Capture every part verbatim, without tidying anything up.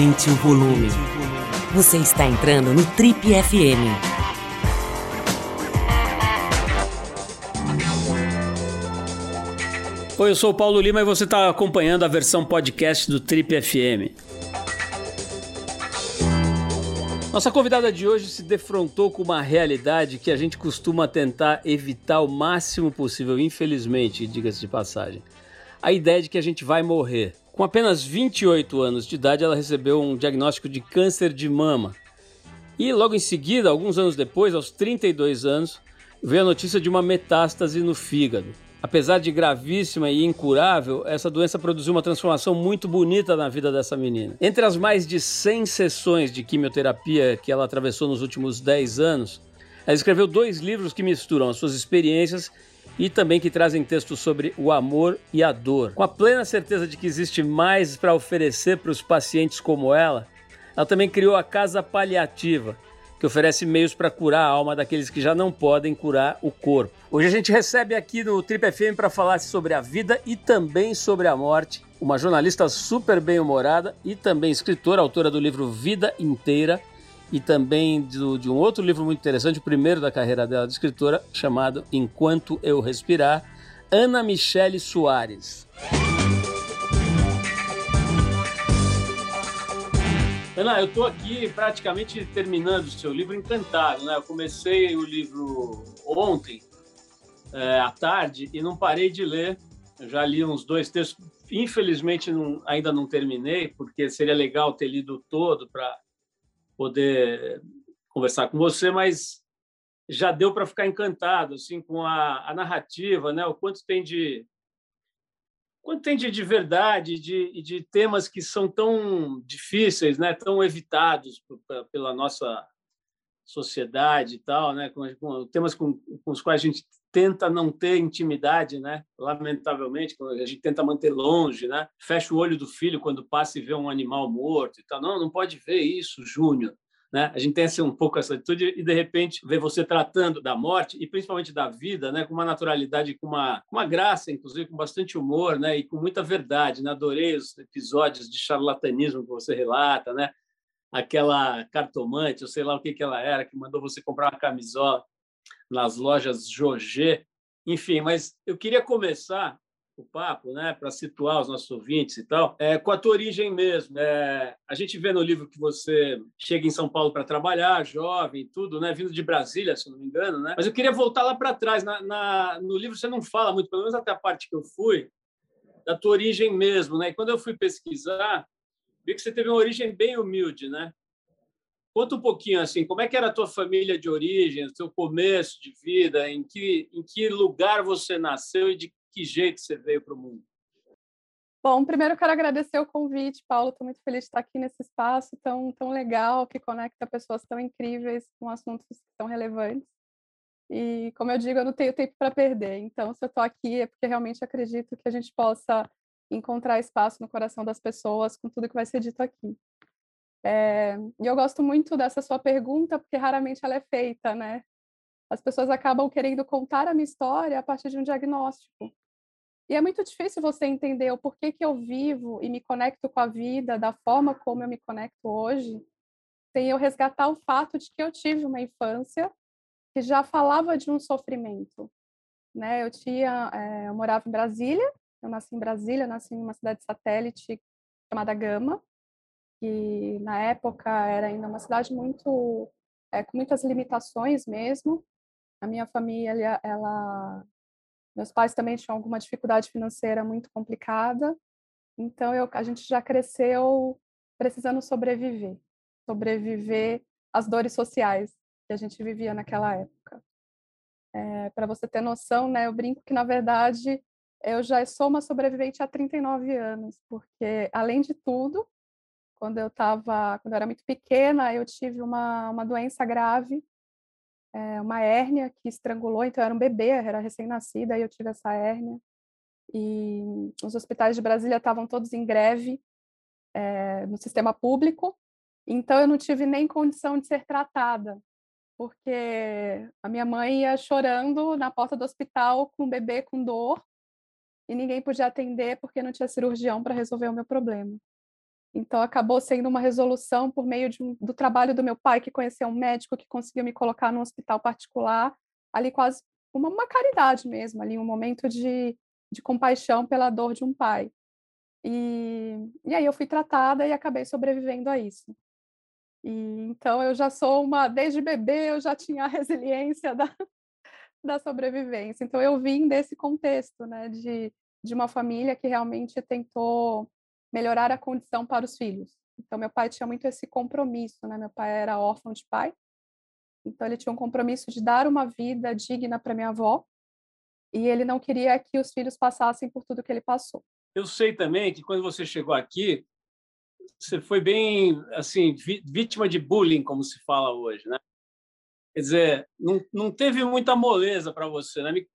Aumente o volume. Você está entrando no Trip F M. Oi, eu sou o Paulo Lima e você está acompanhando a versão podcast do Trip F M. Nossa convidada de hoje se defrontou com uma realidade que a gente costuma tentar evitar o máximo possível, infelizmente, diga-se de passagem. A ideia de que a gente vai morrer. Com apenas vinte e oito anos de idade, ela recebeu um diagnóstico de câncer de mama. E logo em seguida, alguns anos depois, aos trinta e dois anos, veio a notícia de uma metástase no fígado. Apesar de gravíssima e incurável, essa doença produziu uma transformação muito bonita na vida dessa menina. Entre as mais de cem sessões de quimioterapia que ela atravessou nos últimos dez anos, ela escreveu dois livros que misturam as suas experiências e também que trazem textos sobre o amor e a dor. Com a plena certeza de que existe mais para oferecer para os pacientes como ela, ela também criou a Casa Paliativa, que oferece meios para curar a alma daqueles que já não podem curar o corpo. Hoje a gente recebe aqui no Trip F M para falar sobre a vida e também sobre a morte, uma jornalista super bem-humorada e também escritora, autora do livro Vida Inteira e também do, de um outro livro muito interessante, o primeiro da carreira dela de escritora, chamado Enquanto Eu Respirar, Ana Michelle Soares. Ana, eu estou aqui praticamente terminando o seu livro, encantado, né? Eu comecei o livro ontem, é, à tarde, e não parei de ler. Eu já li uns dois textos, infelizmente não, ainda não terminei, porque seria legal ter lido todo para poder conversar com você, mas já deu para ficar encantado assim, com a, a narrativa, né? O quanto tem de... Quanto tem de, de verdade e de, de temas que são tão difíceis, né? Tão evitados p- p- pela nossa sociedade e tal, né? com, com, temas com, com os quais a gente tenta não ter intimidade, né? Lamentavelmente, a gente tenta manter longe, né? Fecha o olho do filho quando passa e vê um animal morto e tal. Não, não pode ver isso, Júnior. Né? A gente tem assim, um pouco essa atitude e, de repente, ver você tratando da morte e, principalmente, da vida, né? Com uma naturalidade, com uma, uma graça, inclusive, com bastante humor, né? E com muita verdade. Né? Adorei os episódios de charlatanismo que você relata, né? Aquela cartomante, eu sei lá o que, que ela era, que mandou você comprar uma camisola nas lojas Jogê. Enfim, mas eu queria começar o papo, né, para situar os nossos ouvintes e tal, é, com a tua origem mesmo. É, a gente vê no livro que você chega em São Paulo para trabalhar, jovem, tudo, né, vindo de Brasília, se eu não me engano, né? Mas eu queria voltar lá para trás. Na, na, no livro você não fala muito, pelo menos até a parte que eu fui, da tua origem mesmo, né? E quando eu fui pesquisar, vi que você teve uma origem bem humilde, né? Conta um pouquinho, assim, como é que era a tua família de origem, o teu começo de vida, em que, em que lugar você nasceu e de que jeito você veio para o mundo? Bom, primeiro quero agradecer o convite, Paulo. Estou muito feliz de estar aqui nesse espaço tão, tão legal, que conecta pessoas tão incríveis com assuntos tão relevantes. E, como eu digo, eu não tenho tempo para perder. Então, se eu estou aqui é porque realmente acredito que a gente possa encontrar espaço no coração das pessoas com tudo que vai ser dito aqui. É... E eu gosto muito dessa sua pergunta, porque raramente ela é feita, né? As pessoas acabam querendo contar a minha história a partir de um diagnóstico. E é muito difícil você entender o porquê que eu vivo e me conecto com a vida da forma como eu me conecto hoje, sem eu resgatar o fato de que eu tive uma infância que já falava de um sofrimento. Né? Eu, tinha, é, eu morava em Brasília, eu nasci em Brasília, nasci em uma cidade satélite chamada Gama, que na época era ainda uma cidade muito, é, com muitas limitações mesmo. A minha família, ela, meus pais também tinham alguma dificuldade financeira muito complicada, então eu, a gente já cresceu precisando sobreviver, sobreviver às dores sociais que a gente vivia naquela época. É, para você ter noção, né, eu brinco que, na verdade, eu já sou uma sobrevivente há trinta e nove anos, porque, além de tudo, quando eu, tava, quando eu era muito pequena, eu tive uma, uma doença grave, É uma hérnia que estrangulou, então eu era um bebê, era recém-nascida, e eu tive essa hérnia. E os hospitais de Brasília estavam todos em greve, é, no sistema público, então eu não tive nem condição de ser tratada, porque a minha mãe ia chorando na porta do hospital com o bebê com dor, e ninguém podia atender porque não tinha cirurgião para resolver o meu problema. Então, acabou sendo uma resolução por meio de um, do trabalho do meu pai, que conheceu um médico que conseguiu me colocar num hospital particular, ali quase uma, uma caridade mesmo, ali um momento de, de compaixão pela dor de um pai. E, e aí eu fui tratada e acabei sobrevivendo a isso. E, então, eu já sou uma... Desde bebê eu já tinha a resiliência da, da sobrevivência. Então, eu vim desse contexto, né, de, de uma família que realmente tentou melhorar a condição para os filhos. Então, meu pai tinha muito esse compromisso, né? Meu pai era órfão de pai, então ele tinha um compromisso de dar uma vida digna para minha avó, e ele não queria que os filhos passassem por tudo que ele passou. Eu sei também que quando você chegou aqui, você foi bem, assim, vítima de bullying, como se fala hoje, né? Quer dizer, não, não teve muita moleza para você, né? Me...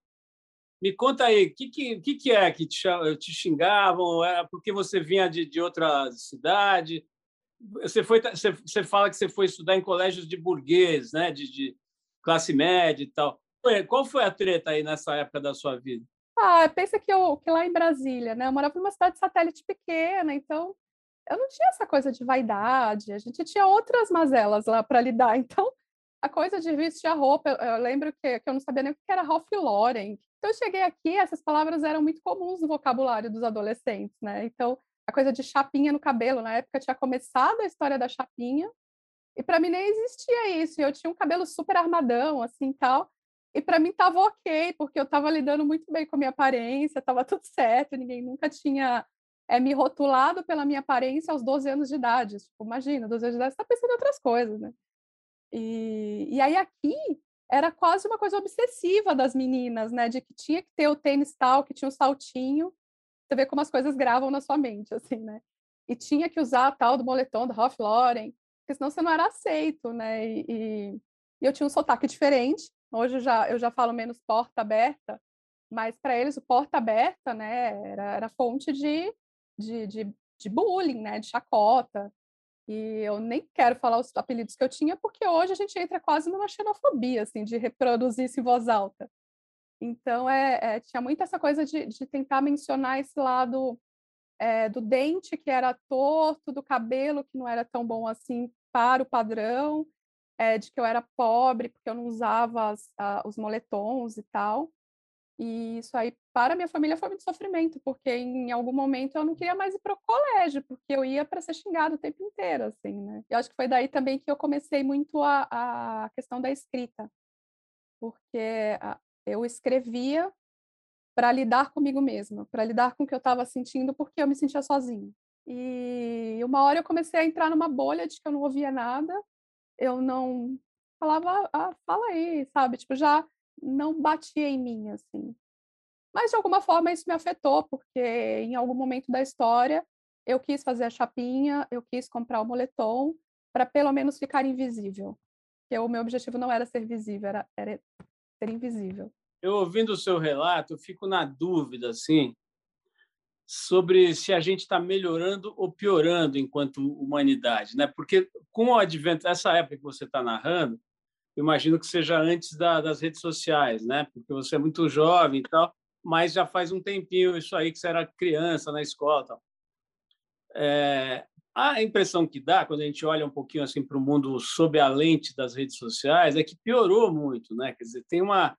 Me conta aí, o que, que, que é que te, te xingavam? Era porque você vinha de, de outra cidade? Você, foi, você, você fala que você foi estudar em colégios de burguês, né? de, de classe média e tal. Qual foi a treta aí nessa época da sua vida? Ah, pensa que, eu, que lá em Brasília, né? Eu morava numa cidade de satélite pequena, então eu não tinha essa coisa de vaidade, a gente tinha outras mazelas lá para lidar, então... A coisa de vestir a roupa, eu lembro que, que eu não sabia nem o que era Ralph Lauren. Então, eu cheguei aqui, essas palavras eram muito comuns no vocabulário dos adolescentes, né? Então, a coisa de chapinha no cabelo, na época tinha começado a história da chapinha, e para mim nem existia isso. Eu tinha um cabelo super armadão, assim, tal, e para mim estava ok, porque eu estava lidando muito bem com a minha aparência, estava tudo certo, ninguém nunca tinha é, me rotulado pela minha aparência aos doze anos de idade. Tipo, imagina, doze anos de idade você está pensando em outras coisas, né? E, e aí aqui era quase uma coisa obsessiva das meninas, né? De que tinha que ter o tênis tal, que tinha um saltinho. Você vê como as coisas gravam na sua mente, assim, né? E tinha que usar a tal do moletom do Ralph Lauren, porque senão você não era aceito, né? E, e, e eu tinha um sotaque diferente. Hoje eu já, eu já falo menos porta aberta, mas para eles o porta aberta, né? Era, era fonte de, de, de, de bullying, né? De chacota. E eu nem quero falar os apelidos que eu tinha, porque hoje a gente entra quase numa xenofobia, assim, de reproduzir isso em voz alta. Então, é, é, tinha muito essa coisa de, de tentar mencionar esse lado é, do dente que era torto, do cabelo que não era tão bom assim para o padrão, é, de que eu era pobre, porque eu não usava as, a, os moletons e tal. E isso aí, para minha família, foi muito sofrimento, porque em algum momento eu não queria mais ir para o colégio, porque eu ia para ser xingada o tempo inteiro, assim, né? E acho que foi daí também que eu comecei muito a, a questão da escrita, porque eu escrevia para lidar comigo mesma, para lidar com o que eu estava sentindo, porque eu me sentia sozinha. E uma hora eu comecei a entrar numa bolha de que eu não ouvia nada, eu não falava, ah, fala aí, sabe? Tipo, já... não batia em mim, assim. Mas, de alguma forma, isso me afetou, porque em algum momento da história eu quis fazer a chapinha, eu quis comprar o moletom para, pelo menos, ficar invisível. Porque o meu objetivo não era ser visível, era, era ser invisível. Eu, ouvindo o seu relato, eu fico na dúvida, assim, sobre se a gente está melhorando ou piorando enquanto humanidade, né? Porque, com o advento, essa época que você está narrando, eu imagino que seja antes da, das redes sociais, né? Porque você é muito jovem e tal, mas já faz um tempinho isso aí que você era criança na escola e tal. É, a impressão que dá, quando a gente olha um pouquinho assim para o mundo sob a lente das redes sociais, é que piorou muito, né? Quer dizer, tem uma,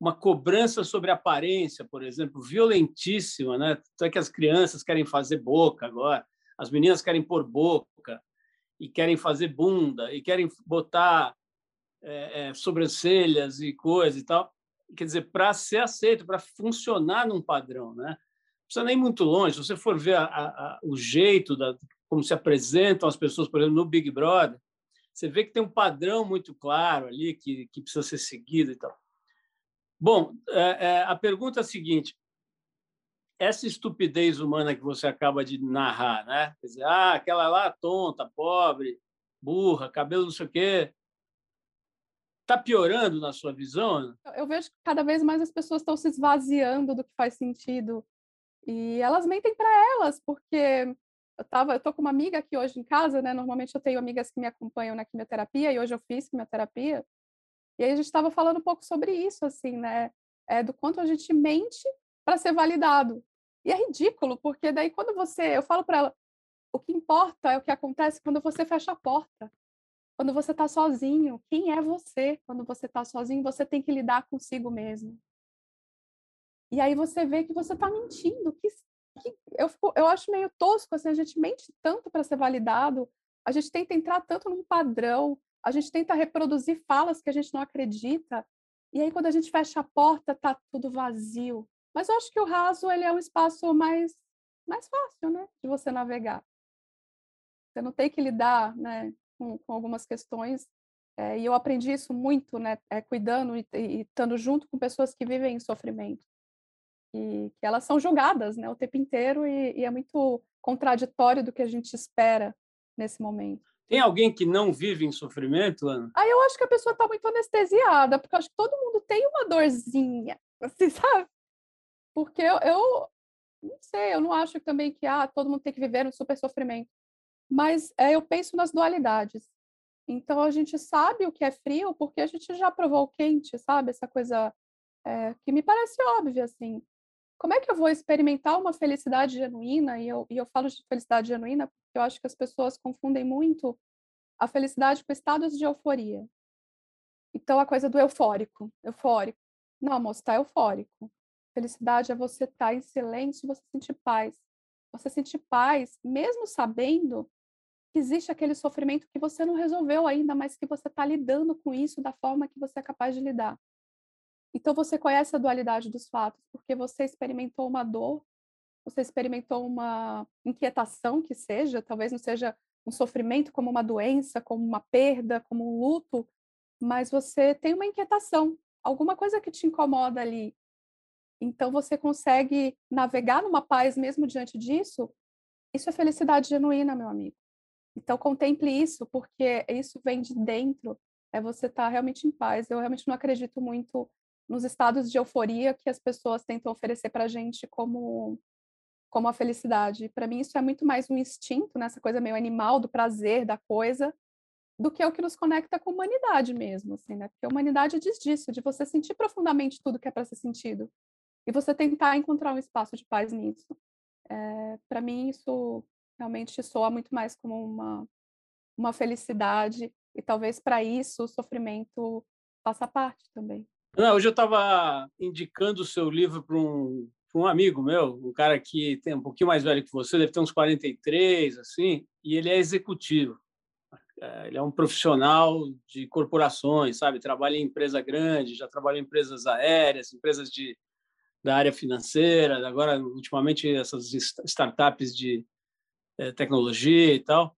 uma cobrança sobre aparência, por exemplo, violentíssima, né? Até que as crianças querem fazer boca agora, as meninas querem pôr boca, e querem fazer bunda, e querem botar... É, é, sobrancelhas e coisa e tal, quer dizer, para ser aceito, para funcionar num padrão, né? Não precisa nem muito longe. Se você for ver a, a, a, o jeito da, como se apresentam as pessoas, por exemplo, no Big Brother, você vê que tem um padrão muito claro ali que, que precisa ser seguido e tal. Bom, é, é, a pergunta é a seguinte, essa estupidez humana que você acaba de narrar, né? Quer dizer, ah, aquela lá tonta, pobre, burra, cabelo não sei o quê, está piorando na sua visão? Eu vejo que cada vez mais as pessoas estão se esvaziando do que faz sentido. E elas mentem para elas, porque eu tava, eu tô com uma amiga aqui hoje em casa, né? Normalmente eu tenho amigas que me acompanham na quimioterapia, e hoje eu fiz quimioterapia. E aí a gente estava falando um pouco sobre isso, assim, né? É, do quanto a gente mente para ser validado. E é ridículo, porque daí quando você... Eu falo para ela, O que importa é o que acontece quando você fecha a porta, quando você está sozinho. Quem é você? Quando você está sozinho, você tem que lidar consigo mesmo. E aí você vê que você está mentindo. Que, que eu, fico, eu acho meio tosco, assim, a gente mente tanto para ser validado, a gente tenta entrar tanto num padrão, a gente tenta reproduzir falas que a gente não acredita, e aí quando a gente fecha a porta, está tudo vazio. Mas eu acho que o raso, ele é um espaço mais, mais fácil, né, de você navegar. Você não tem que lidar, né, com, com algumas questões, é, e eu aprendi isso muito, né, é, cuidando e, e estando junto com pessoas que vivem em sofrimento, e que elas são julgadas, né, o tempo inteiro, e, e é muito contraditório do que a gente espera nesse momento. Tem alguém que não vive em sofrimento, Ana? Ah, eu acho que a pessoa está muito anestesiada, porque eu acho que todo mundo tem uma dorzinha, assim, sabe? Porque eu, eu não sei, eu não acho também que ah, todo mundo tem que viver um super sofrimento. Mas é, eu penso nas dualidades. Então, a gente sabe o que é frio porque a gente já provou o quente, sabe? Essa coisa é, que me parece óbvia, assim. Como é que eu vou experimentar uma felicidade genuína? E eu, e eu falo de felicidade genuína porque eu acho que as pessoas confundem muito a felicidade com estados de euforia. Então, a coisa do eufórico. Eufórico. Não, moço, tá eufórico. Felicidade é você estar em silêncio e você sentir paz. Você sentir paz, mesmo sabendo que existe aquele sofrimento que você não resolveu ainda, mas que você está lidando com isso da forma que você é capaz de lidar. Então você conhece a dualidade dos fatos, porque você experimentou uma dor, você experimentou uma inquietação que seja, talvez não seja um sofrimento como uma doença, como uma perda, como um luto, mas você tem uma inquietação, alguma coisa que te incomoda ali. Então, você consegue navegar numa paz mesmo diante disso? Isso é felicidade genuína, meu amigo. Então, contemple isso, porque isso vem de dentro. É você estar realmente em paz. Eu realmente não acredito muito nos estados de euforia que as pessoas tentam oferecer para a gente como, como a felicidade. Para mim, isso é muito mais um instinto, né? Essa coisa meio animal do prazer, da coisa, do que é o que nos conecta com a humanidade mesmo. Assim, né? Porque a humanidade diz disso, de você sentir profundamente tudo que é para ser sentido. E você tentar encontrar um espaço de paz nisso. É, para mim, isso realmente soa muito mais como uma, uma felicidade. E talvez para isso o sofrimento faça parte também. Não, hoje eu estava indicando o seu livro para um, um amigo meu, um cara que tem um pouquinho mais velho que você, deve ter uns quarenta e três, assim, e ele é executivo. Ele é um profissional de corporações, sabe? Trabalha em empresa grande, já trabalha em empresas aéreas, empresas de... da área financeira, agora, ultimamente, essas startups de é, tecnologia e tal.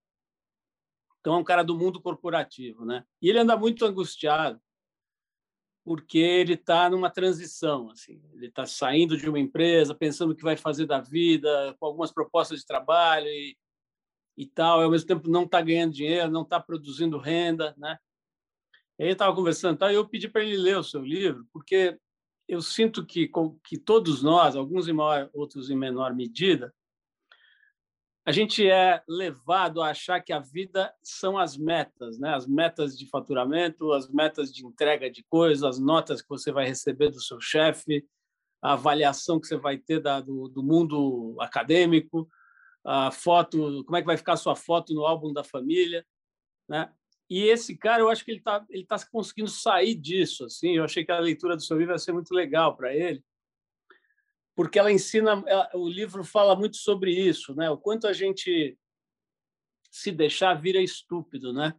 Então, é um cara do mundo corporativo, né? E ele anda muito angustiado, porque ele está numa transição, assim. Ele está saindo de uma empresa, pensando o que vai fazer da vida, com algumas propostas de trabalho e, e tal, e, ao mesmo tempo, não está ganhando dinheiro, não está produzindo renda, né? E aí, eu estava conversando e tal, e eu pedi para ele ler o seu livro, porque... eu sinto que, que todos nós, alguns em maior, outros em menor medida, a gente é levado a achar que a vida são as metas, né? As metas de faturamento, as metas de entrega de coisas, as notas que você vai receber do seu chefe, a avaliação que você vai ter da, do, do mundo acadêmico, a foto, como é que vai ficar a sua foto no álbum da família, né? E esse cara, eu acho que ele está ele tá conseguindo sair disso, assim. Eu achei que a leitura do seu livro ia ser muito legal para ele, porque ela ensina, ela, o livro fala muito sobre isso, né? O quanto a gente se deixar vira estúpido, né?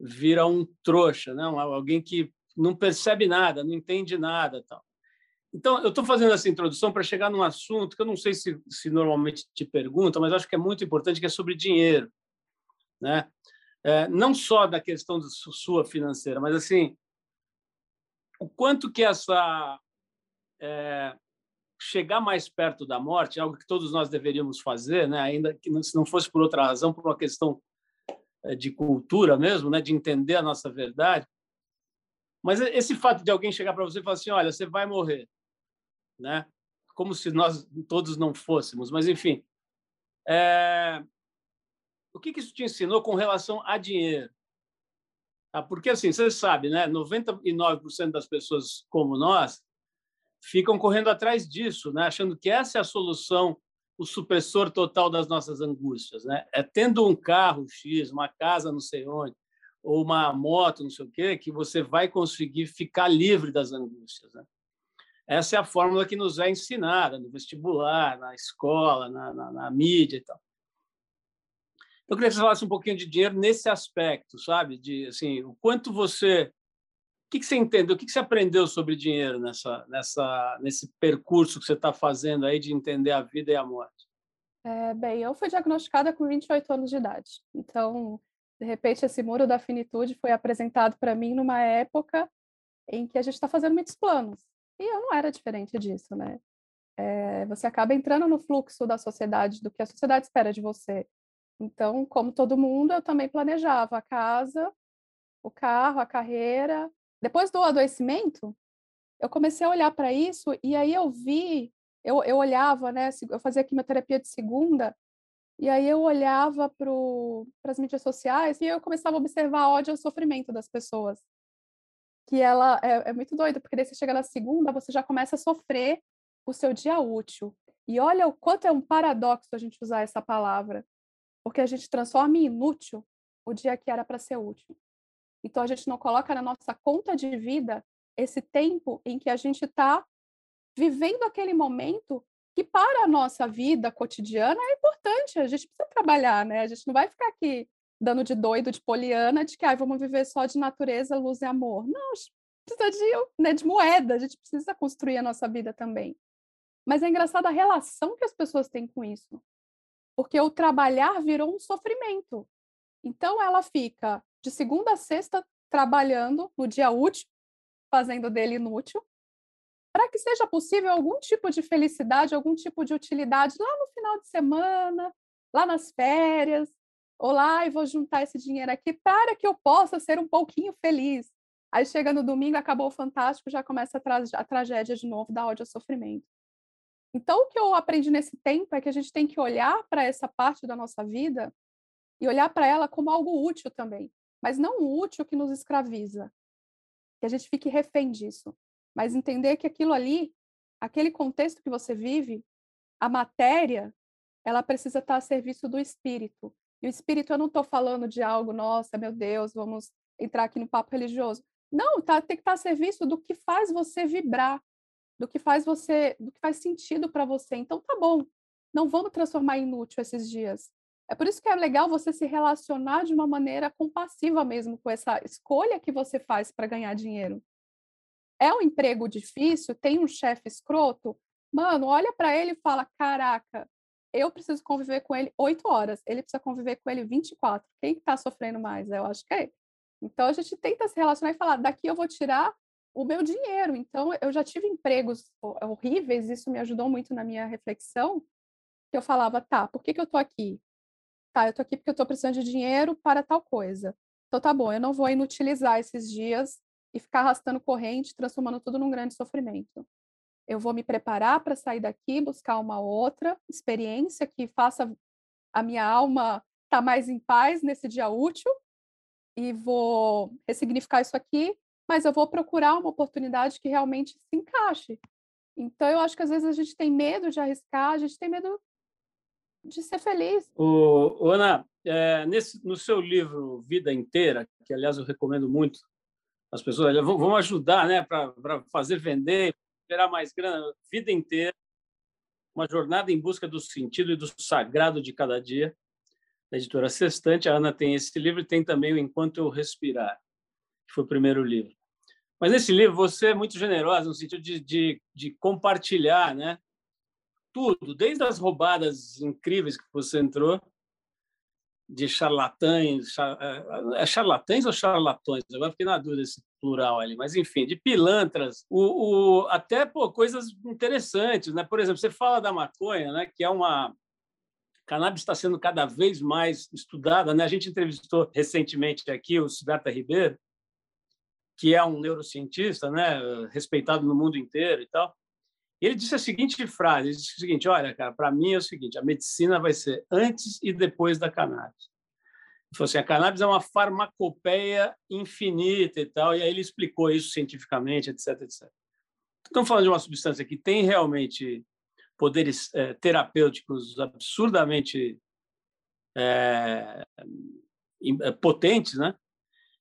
Vira um trouxa, né? Alguém que não percebe nada, não entende nada, tal. Então, eu estou fazendo essa introdução para chegar num assunto que eu não sei se, se normalmente te pergunta, mas acho que é muito importante, que é sobre dinheiro, né? É, não só da questão da sua financeira, mas assim, o quanto que essa é, chegar mais perto da morte, algo que todos nós deveríamos fazer, né? Ainda que não, se não fosse por outra razão, por uma questão de cultura mesmo, né? De entender a nossa verdade. Mas esse fato de alguém chegar para você e falar assim, olha, você vai morrer, né? Como se nós todos não fôssemos, mas enfim. É... O que isso te ensinou com relação a dinheiro? Porque, assim, você sabe, né? noventa e nove por cento das pessoas como nós ficam correndo atrás disso, né? Achando que essa é a solução o supressor total das nossas angústias, né? É tendo um carro X, uma casa não sei onde, ou uma moto, não sei o quê, que você vai conseguir ficar livre das angústias, né? Essa é a fórmula que nos é ensinada no vestibular, na escola, na, na, na mídia e tal. Eu queria que você falasse um pouquinho de dinheiro nesse aspecto, sabe? De, assim, o quanto você... O que, que você entendeu? O que, que você aprendeu sobre dinheiro nessa, nessa, nesse percurso que você está fazendo aí de entender a vida e a morte? É, bem, eu fui diagnosticada com vinte e oito anos de idade. Então, de repente, esse muro da finitude foi apresentado para mim numa época em que a gente está fazendo muitos planos. E eu não era diferente disso, né? É, você acaba entrando no fluxo da sociedade, do que a sociedade espera de você. Então, como todo mundo, eu também planejava a casa, o carro, a carreira. Depois do adoecimento, eu comecei a olhar para isso e aí eu vi, eu, eu olhava, né? Eu fazia quimioterapia de segunda e aí eu olhava para as mídias sociais e eu começava a observar ódio e sofrimento das pessoas. Que ela é, é muito doida, porque daí você chega na segunda, você já começa a sofrer o seu dia útil. E olha o quanto é um paradoxo a gente usar essa palavra, porque a gente transforma em inútil o dia que era para ser útil. Então a gente não coloca na nossa conta de vida esse tempo em que a gente está vivendo aquele momento que para a nossa vida cotidiana é importante, a gente precisa trabalhar, né? A gente não vai ficar aqui dando de doido, de poliana, de que ah, vamos viver só de natureza, luz e amor. Não, a gente precisa de, né, de moeda, a gente precisa construir a nossa vida também. Mas é engraçada a relação que as pessoas têm com isso, porque o trabalhar virou um sofrimento. Então ela fica de segunda a sexta trabalhando no dia útil, fazendo dele inútil, para que seja possível algum tipo de felicidade, algum tipo de utilidade lá no final de semana, lá nas férias. Olá, eu vou juntar esse dinheiro aqui para que eu possa ser um pouquinho feliz. Aí chega no domingo, acabou o fantástico, já começa a, tra- a tragédia de novo, da ódio ao sofrimento. Então, o que eu aprendi nesse tempo é que a gente tem que olhar para essa parte da nossa vida e olhar para ela como algo útil também, mas não um útil que nos escraviza, que a gente fique refém disso, mas entender que aquilo ali, aquele contexto que você vive, a matéria, ela precisa estar a serviço do espírito. E o espírito, eu não estou falando de algo, nossa, meu Deus, vamos entrar aqui no papo religioso. Não, tá, tem que estar a serviço do que faz você vibrar, do que faz você, do que faz sentido para você. Então, tá bom, não vamos transformar em inútil esses dias. É por isso que é legal você se relacionar de uma maneira compassiva mesmo com essa escolha que você faz para ganhar dinheiro. É um emprego difícil, tem um chefe escroto? Mano, olha para ele e fala, caraca, eu preciso conviver com ele oito horas, ele precisa conviver com ele vinte e quatro. Quem está sofrendo mais? Eu acho que é ele. Então, a gente tenta se relacionar e falar, daqui eu vou tirar o meu dinheiro. Então, eu já tive empregos horríveis, isso me ajudou muito na minha reflexão, que eu falava, tá, por que, que eu estou aqui? Tá, eu estou aqui porque eu estou precisando de dinheiro para tal coisa. Então, tá bom, eu não vou inutilizar esses dias e ficar arrastando corrente, transformando tudo num grande sofrimento. Eu vou me preparar para sair daqui, buscar uma outra experiência que faça a minha alma estar mais em paz nesse dia útil e vou ressignificar isso aqui, mas eu vou procurar uma oportunidade que realmente se encaixe. Então, eu acho que às vezes a gente tem medo de arriscar, a gente tem medo de ser feliz. Ô, Ana, é, nesse, no seu livro Vida Inteira, que, aliás, eu recomendo muito as pessoas, vão, vão ajudar, né, para fazer vender, gerar mais grana, vida inteira, uma jornada em busca do sentido e do sagrado de cada dia, da editora Sextante. A Ana tem esse livro e tem também o Enquanto Eu Respirar, que foi o primeiro livro. Mas nesse livro você é muito generosa no sentido de, de, de compartilhar, né, tudo, desde as roubadas incríveis que você entrou, de charlatães, char, é charlatães ou charlatões? Agora fiquei na dúvida desse plural ali, mas enfim, de pilantras, o, o, até pô, coisas interessantes, né? Por exemplo, você fala da maconha, né? Que é uma... Cannabis está sendo cada vez mais estudada, né? A gente entrevistou recentemente aqui o Sidarta Ribeiro, que é um neurocientista, né? Respeitado no mundo inteiro e tal. Ele disse a seguinte frase, ele disse o seguinte, olha, cara, para mim é o seguinte, a medicina vai ser antes e depois da cannabis. Ele falou assim, a cannabis é uma farmacopeia infinita e tal, e aí ele explicou isso cientificamente, etc, et cetera. Estamos falando de uma substância que tem realmente poderes é, terapêuticos absurdamente é, potentes, né?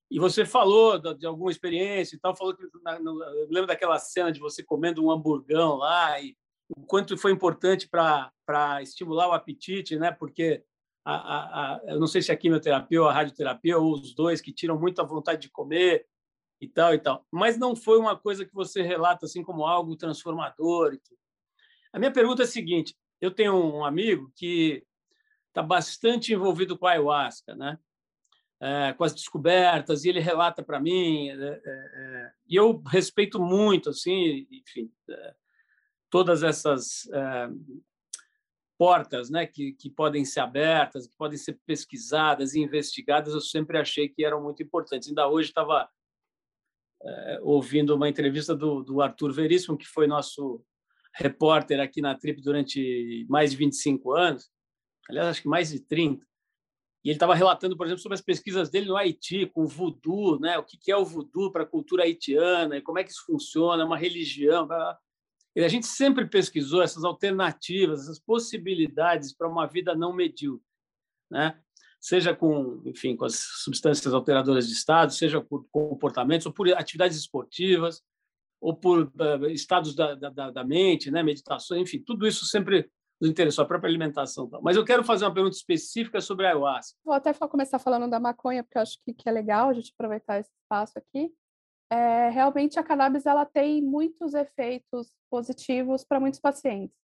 E você falou de alguma experiência e tal, falou que na, no, eu lembro daquela cena de você comendo um hamburgão lá e o quanto foi importante para para estimular o apetite, né? Porque a, a, a, eu não sei se a quimioterapia ou a radioterapia ou os dois que tiram muito a vontade de comer e tal e tal, mas não foi uma coisa que você relata assim como algo transformador e tudo. A minha pergunta é a seguinte: eu tenho um amigo que está bastante envolvido com a ayahuasca, né? É, com as descobertas, e ele relata para mim, é, é, e eu respeito muito, assim, enfim, é, todas essas é, portas, né, que, que podem ser abertas, que podem ser pesquisadas e investigadas, eu sempre achei que eram muito importantes. Ainda hoje estava é, ouvindo uma entrevista do, do Arthur Veríssimo, que foi nosso repórter aqui na Trip durante mais de vinte e cinco anos, aliás, acho que mais de trinta, e ele estava relatando, por exemplo, sobre as pesquisas dele no Haiti, com o voodoo, né? O que é o voodoo para a cultura haitiana, e como é que isso funciona, é uma religião. Blá, blá. E a gente sempre pesquisou essas alternativas, essas possibilidades para uma vida não medíocre, né? Seja com, enfim, com as substâncias alteradoras de estado, seja por comportamentos, ou por atividades esportivas, ou por estados da, da, da mente, né? Meditações, enfim, tudo isso sempre nos interessou, a própria alimentação. Mas eu quero fazer uma pergunta específica sobre a ayahuasca. Vou até começar falando da maconha, porque eu acho que, que é legal a gente aproveitar esse espaço aqui. É, realmente, a cannabis ela tem muitos efeitos positivos para muitos pacientes.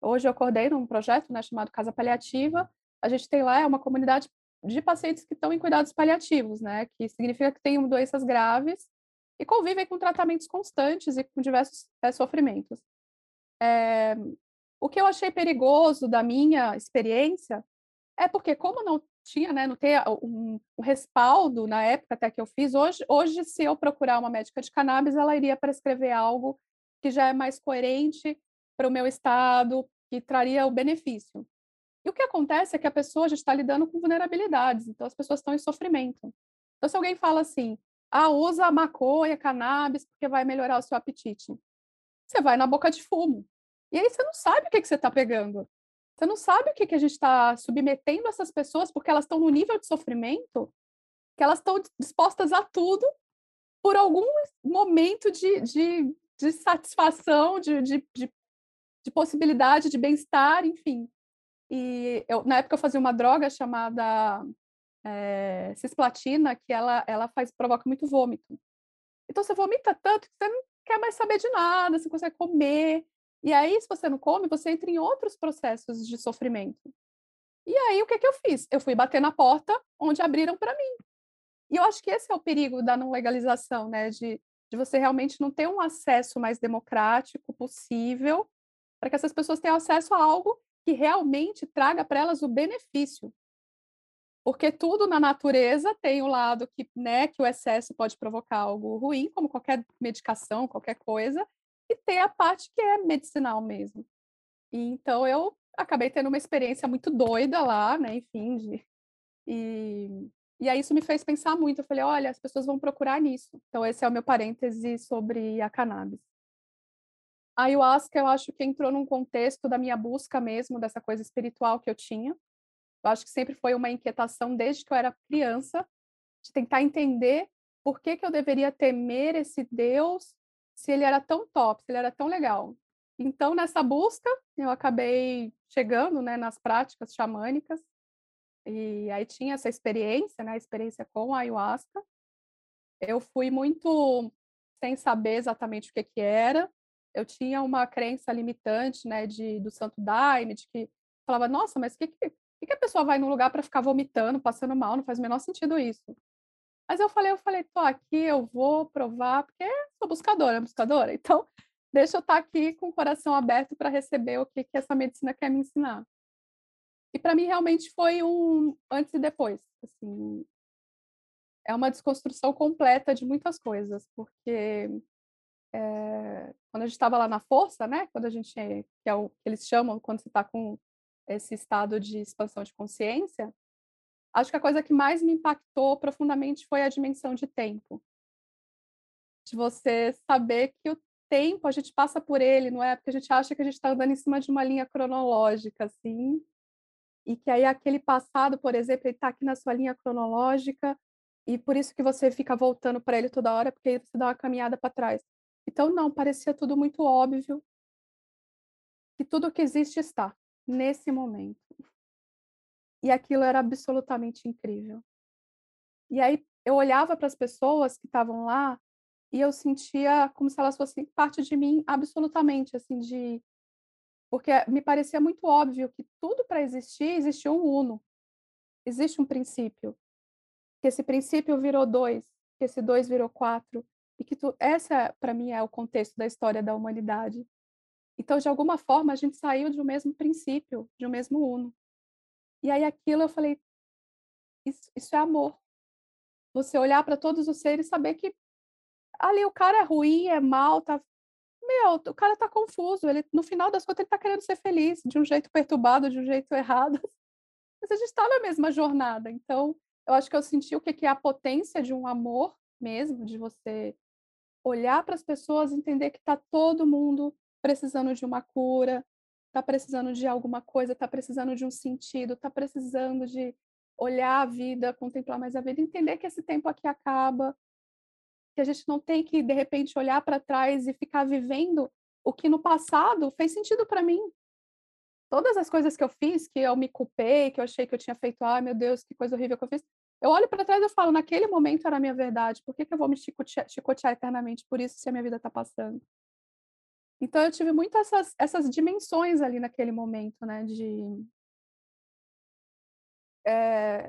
Hoje eu coordeno um projeto, né, chamado Casa Paliativa. A gente tem lá uma comunidade de pacientes que estão em cuidados paliativos, né, que significa que têm doenças graves e convivem com tratamentos constantes e com diversos é, sofrimentos. É... O que eu achei perigoso da minha experiência é porque, como não tinha, né, não ter um, um respaldo na época até que eu fiz, hoje, hoje, se eu procurar uma médica de cannabis, ela iria prescrever algo que já é mais coerente para o meu estado, que traria o benefício. E o que acontece é que a pessoa já está lidando com vulnerabilidades, então as pessoas estão em sofrimento. Então, se alguém fala assim, ah, usa maconha, cannabis, porque vai melhorar o seu apetite, você vai na boca de fumo. E aí você não sabe o que, que você está pegando. Você não sabe o que, que a gente está submetendo essas pessoas, porque elas estão num nível de sofrimento que elas estão dispostas a tudo por algum momento de, de, de satisfação, de, de, de, de possibilidade, de bem-estar, enfim. E eu, na época eu fazia uma droga chamada é, cisplatina, que ela, ela faz, provoca muito vômito. Então você vomita tanto que você não quer mais saber de nada, você consegue comer. E aí, se você não come, você entra em outros processos de sofrimento. E aí, o que, que eu fiz? Eu fui bater na porta onde abriram para mim. E eu acho que esse é o perigo da não legalização, né? De, de você realmente não ter um acesso mais democrático possível para que essas pessoas tenham acesso a algo que realmente traga para elas o benefício. Porque tudo na natureza tem o lado que, né, que o excesso pode provocar algo ruim, como qualquer medicação, qualquer coisa, e tem a parte que é medicinal mesmo. E então, eu acabei tendo uma experiência muito doida lá, né, enfim, de, e, e aí isso me fez pensar muito, eu falei, olha, as pessoas vão procurar nisso. Então, esse é o meu parêntese sobre a cannabis. A ayahuasca, eu acho que entrou num contexto da minha busca mesmo, dessa coisa espiritual que eu tinha. Eu acho que sempre foi uma inquietação, desde que eu era criança, de tentar entender por que, que eu deveria temer esse Deus, se ele era tão top, se ele era tão legal. Então, nessa busca, eu acabei chegando, né, nas práticas xamânicas, e aí tinha essa experiência, né, a experiência com a ayahuasca. Eu fui muito sem saber exatamente o que, que era. Eu tinha uma crença limitante, né, de, do santo daime, de que falava, nossa, mas o que, que, que a pessoa vai num lugar para ficar vomitando, passando mal? Não faz o menor sentido isso. Mas eu falei, eu falei, tô aqui, eu vou provar, porque sou buscadora, buscadora. Então, deixa eu estar aqui com o coração aberto para receber o que, que essa medicina quer me ensinar. E para mim, realmente, foi um antes e depois. Assim, é uma desconstrução completa de muitas coisas, porque é, quando a gente estava lá na força, né, quando a gente, que é o que eles chamam, quando você está com esse estado de expansão de consciência, acho que a coisa que mais me impactou profundamente foi a dimensão de tempo. De você saber que o tempo a gente passa por ele, não é? Porque a gente acha que a gente está andando em cima de uma linha cronológica, assim, e que aí aquele passado, por exemplo, ele está aqui na sua linha cronológica, e por isso que você fica voltando para ele toda hora, porque você dá uma caminhada para trás. Então, não, parecia tudo muito óbvio, que tudo que existe está nesse momento. E aquilo era absolutamente incrível. E aí eu olhava para as pessoas que estavam lá e eu sentia como se elas fossem parte de mim absolutamente, assim, de... Porque me parecia muito óbvio que tudo para existir existia um uno, existe um princípio, que esse princípio virou dois, que esse dois virou quatro, e que tu... essa, para mim, é o contexto da história da humanidade. Então, de alguma forma, a gente saiu de um mesmo princípio, de um mesmo uno. E aí aquilo eu falei, isso, isso é amor. Você olhar para todos os seres e saber que ali o cara é ruim, é mal, tá... meu, o cara tá confuso, ele, no final das contas ele tá querendo ser feliz, de um jeito perturbado, de um jeito errado. Mas a gente tá na mesma jornada, então eu acho que eu senti o que é a potência de um amor mesmo, de você olhar para as pessoas e entender que tá todo mundo precisando de uma cura, está precisando de alguma coisa, está precisando de um sentido, está precisando de olhar a vida, contemplar mais a vida, entender que esse tempo aqui acaba, que a gente não tem que, de repente, olhar para trás e ficar vivendo o que no passado fez sentido para mim. Todas as coisas que eu fiz, que eu me culpei, que eu achei que eu tinha feito, ah, meu Deus, que coisa horrível que eu fiz, eu olho para trás e eu falo, naquele momento era a minha verdade, por que, que eu vou me chicotear, chicotear eternamente por isso se a minha vida está passando? Então, eu tive muito essas, essas dimensões ali naquele momento, né, de... É,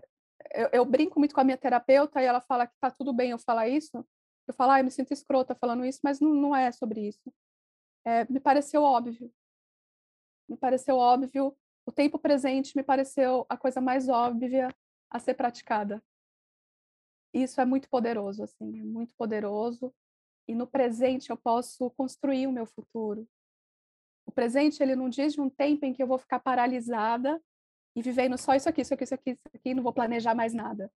eu, eu brinco muito com a minha terapeuta e ela fala que tá tudo bem eu falar isso, eu falo, ah, eu me sinto escrota falando isso, mas não, não é sobre isso. É, me pareceu óbvio. Me pareceu óbvio, o tempo presente me pareceu a coisa mais óbvia a ser praticada. Isso é muito poderoso, assim, é muito poderoso. E no presente eu posso construir o meu futuro. O presente, ele não diz de um tempo em que eu vou ficar paralisada e vivendo só isso aqui, isso aqui, isso aqui, isso aqui, não vou planejar mais nada.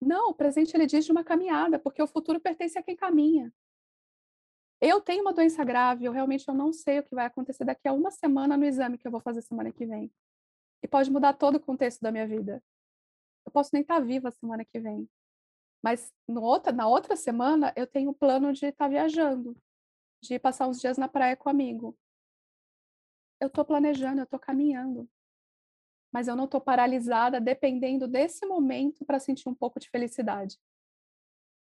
Não, o presente, ele diz de uma caminhada, porque o futuro pertence a quem caminha. Eu tenho uma doença grave, eu realmente eu não sei o que vai acontecer daqui a uma semana no exame que eu vou fazer semana que vem. E pode mudar todo o contexto da minha vida. Eu posso nem estar viva semana que vem. Mas no outra, na outra semana eu tenho o plano de estar tá viajando, de passar uns dias na praia com um amigo. Eu estou planejando, eu estou caminhando. Mas eu não estou paralisada dependendo desse momento para sentir um pouco de felicidade.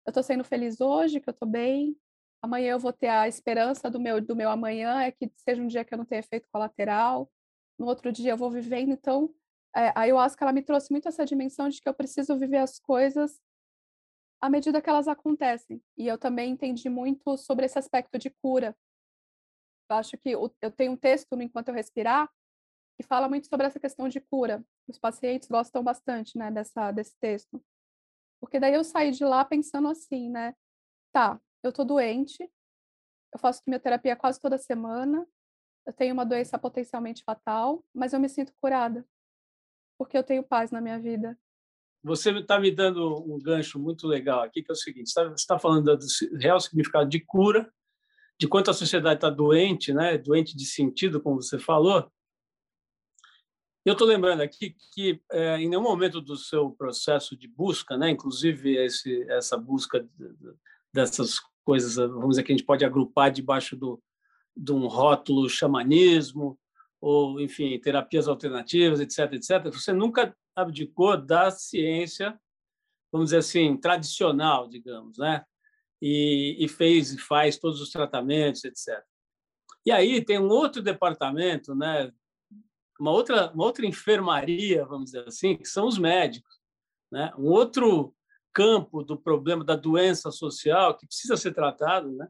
Eu estou sendo feliz hoje, que eu estou bem. Amanhã eu vou ter a esperança do meu, do meu amanhã, é que seja um dia que eu não tenha efeito colateral. No outro dia eu vou vivendo. Então, é, a ayahuasca, ela me trouxe muito essa dimensão de que eu preciso viver as coisas à medida que elas acontecem. E eu também entendi muito sobre esse aspecto de cura. Eu acho que eu, eu tenho um texto no Enquanto Eu Respirar que fala muito sobre essa questão de cura. Os pacientes gostam bastante, né, dessa, desse texto. Porque daí eu saí de lá pensando assim, né? Tá, eu tô doente, eu faço quimioterapia quase toda semana, eu tenho uma doença potencialmente fatal, mas eu me sinto curada. Porque eu tenho paz na minha vida. Você está me dando um gancho muito legal aqui, que é o seguinte, você está falando do real significado de cura, de quanto a sociedade está doente, né? Doente de sentido, como você falou. Eu estou lembrando aqui que é, em nenhum momento do seu processo de busca, né? Inclusive esse, essa busca dessas coisas, vamos dizer, que a gente pode agrupar debaixo do, de um rótulo xamanismo, ou, enfim, terapias alternativas, etc, etcétera, você nunca abdicou da ciência, vamos dizer assim, tradicional, digamos, né? E, e fez e faz todos os tratamentos, etcétera. E aí tem um outro departamento, né? uma, outra, uma outra enfermaria, vamos dizer assim, que são os médicos, né? Um outro campo do problema da doença social que precisa ser tratado, né?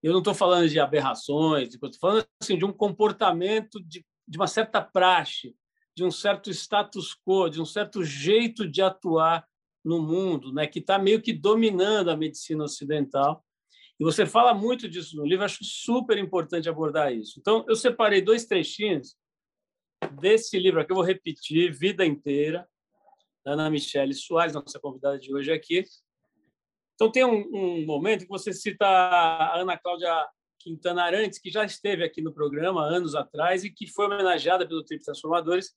Eu não estou falando de aberrações, estou falando assim, de um comportamento, de, de uma certa praxe, de um certo status quo, de um certo jeito de atuar no mundo, né, que está meio que dominando a medicina ocidental. E você fala muito disso no livro, acho super importante abordar isso. Então, eu separei dois trechinhos desse livro aqui, eu vou repetir, Vida Inteira, da Ana Michelle Soares, nossa convidada de hoje aqui. Então, tem um, um momento que você cita a Ana Cláudia Quintana Arantes, que já esteve aqui no programa anos atrás e que foi homenageada pelo Trip Transformadores,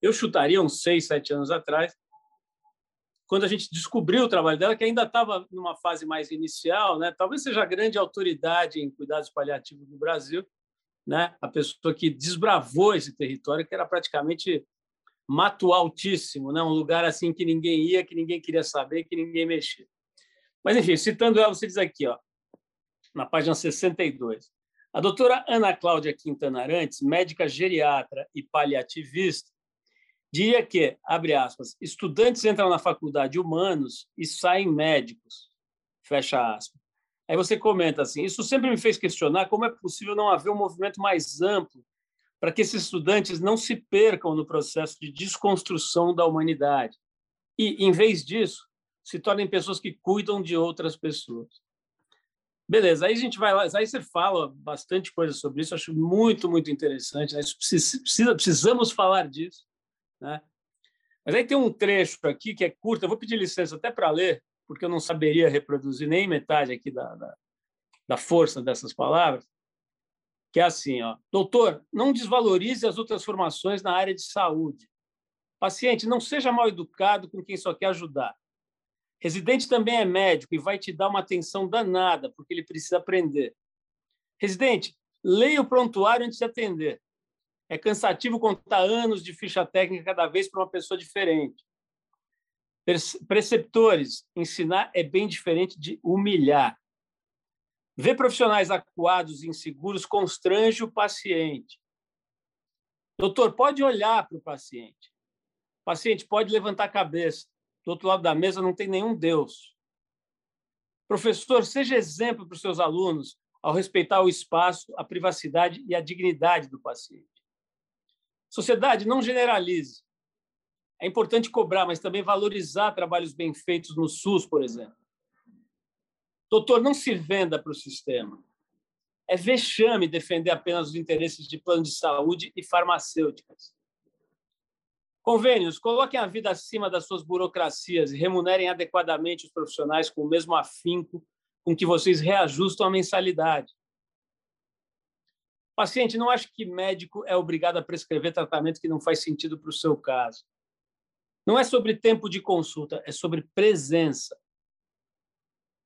eu chutaria uns seis, sete anos atrás, quando a gente descobriu o trabalho dela, que ainda estava numa fase mais inicial, né? Talvez seja a grande autoridade em cuidados paliativos do Brasil, né? A pessoa que desbravou esse território, que era praticamente mato altíssimo, né? Um lugar assim que ninguém ia, que ninguém queria saber, que ninguém mexia. Mas, enfim, citando ela, você diz aqui, ó, na página sessenta e dois, a doutora Ana Cláudia Quintana Arantes, médica geriatra e paliativista, diria que, abre aspas, estudantes entram na faculdade humanos e saem médicos, fecha aspas. Aí você comenta assim, isso sempre me fez questionar como é possível não haver um movimento mais amplo para que esses estudantes não se percam no processo de desconstrução da humanidade e, em vez disso, se tornem pessoas que cuidam de outras pessoas. Beleza, aí a gente vai lá, aí você fala bastante coisa sobre isso, acho muito, muito interessante, né? Precisa, precisamos falar disso, né? Mas aí tem um trecho aqui que é curto, eu vou pedir licença até para ler, porque eu não saberia reproduzir nem metade aqui da, da, da força dessas palavras, que é assim, ó, doutor, não desvalorize as outras formações na área de saúde. Paciente, não seja mal educado com quem só quer ajudar. Residente também é médico e vai te dar uma atenção danada, porque ele precisa aprender. Residente, leia o prontuário antes de atender. É cansativo contar anos de ficha técnica cada vez para uma pessoa diferente. Preceptores, ensinar é bem diferente de humilhar. Ver profissionais acuados e inseguros constrange o paciente. Doutor, pode olhar para o paciente. O paciente pode levantar a cabeça. Do outro lado da mesa não tem nenhum Deus. Professor, seja exemplo para os seus alunos ao respeitar o espaço, a privacidade e a dignidade do paciente. Sociedade, não generalize. É importante cobrar, mas também valorizar trabalhos bem feitos no SUS, por exemplo. Doutor, não se venda para o sistema. É vexame defender apenas os interesses de plano de saúde e farmacêuticas. Convênios, coloquem a vida acima das suas burocracias e remunerem adequadamente os profissionais com o mesmo afinco com que vocês reajustam a mensalidade. Paciente, não acho que médico é obrigado a prescrever tratamento que não faz sentido para o seu caso. Não é sobre tempo de consulta, é sobre presença.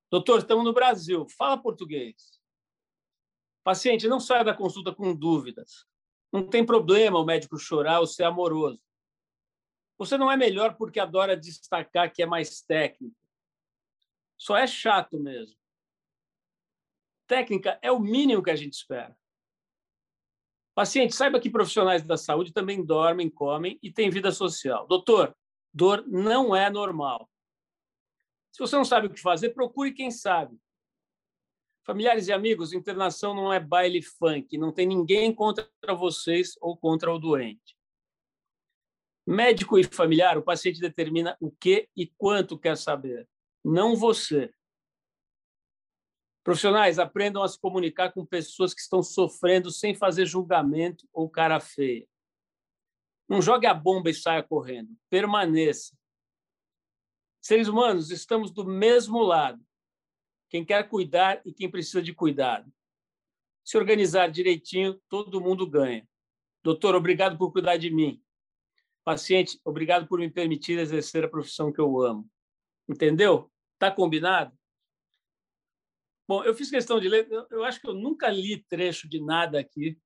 Doutor, estamos no Brasil, fala português. Paciente, não saia da consulta com dúvidas. Não tem problema o médico chorar ou ser amoroso. Você não é melhor porque adora destacar que é mais técnico. Só é chato mesmo. Técnica é o mínimo que a gente espera. Paciente, saiba que profissionais da saúde também dormem, comem e têm vida social. Doutor, dor não é normal. Se você não sabe o que fazer, procure quem sabe. Familiares e amigos, internação não é baile funk, não tem ninguém contra vocês ou contra o doente. Médico e familiar, o paciente determina o que e quanto quer saber, não você. Profissionais, aprendam a se comunicar com pessoas que estão sofrendo sem fazer julgamento ou cara feia. Não jogue a bomba e saia correndo. Permaneça. Seres humanos, estamos do mesmo lado. Quem quer cuidar e quem precisa de cuidado. Se organizar direitinho, todo mundo ganha. Doutor, obrigado por cuidar de mim. Paciente, obrigado por me permitir exercer a profissão que eu amo. Entendeu? Tá combinado? Bom, eu fiz questão de ler, eu, eu acho que eu nunca li trecho de nada aqui,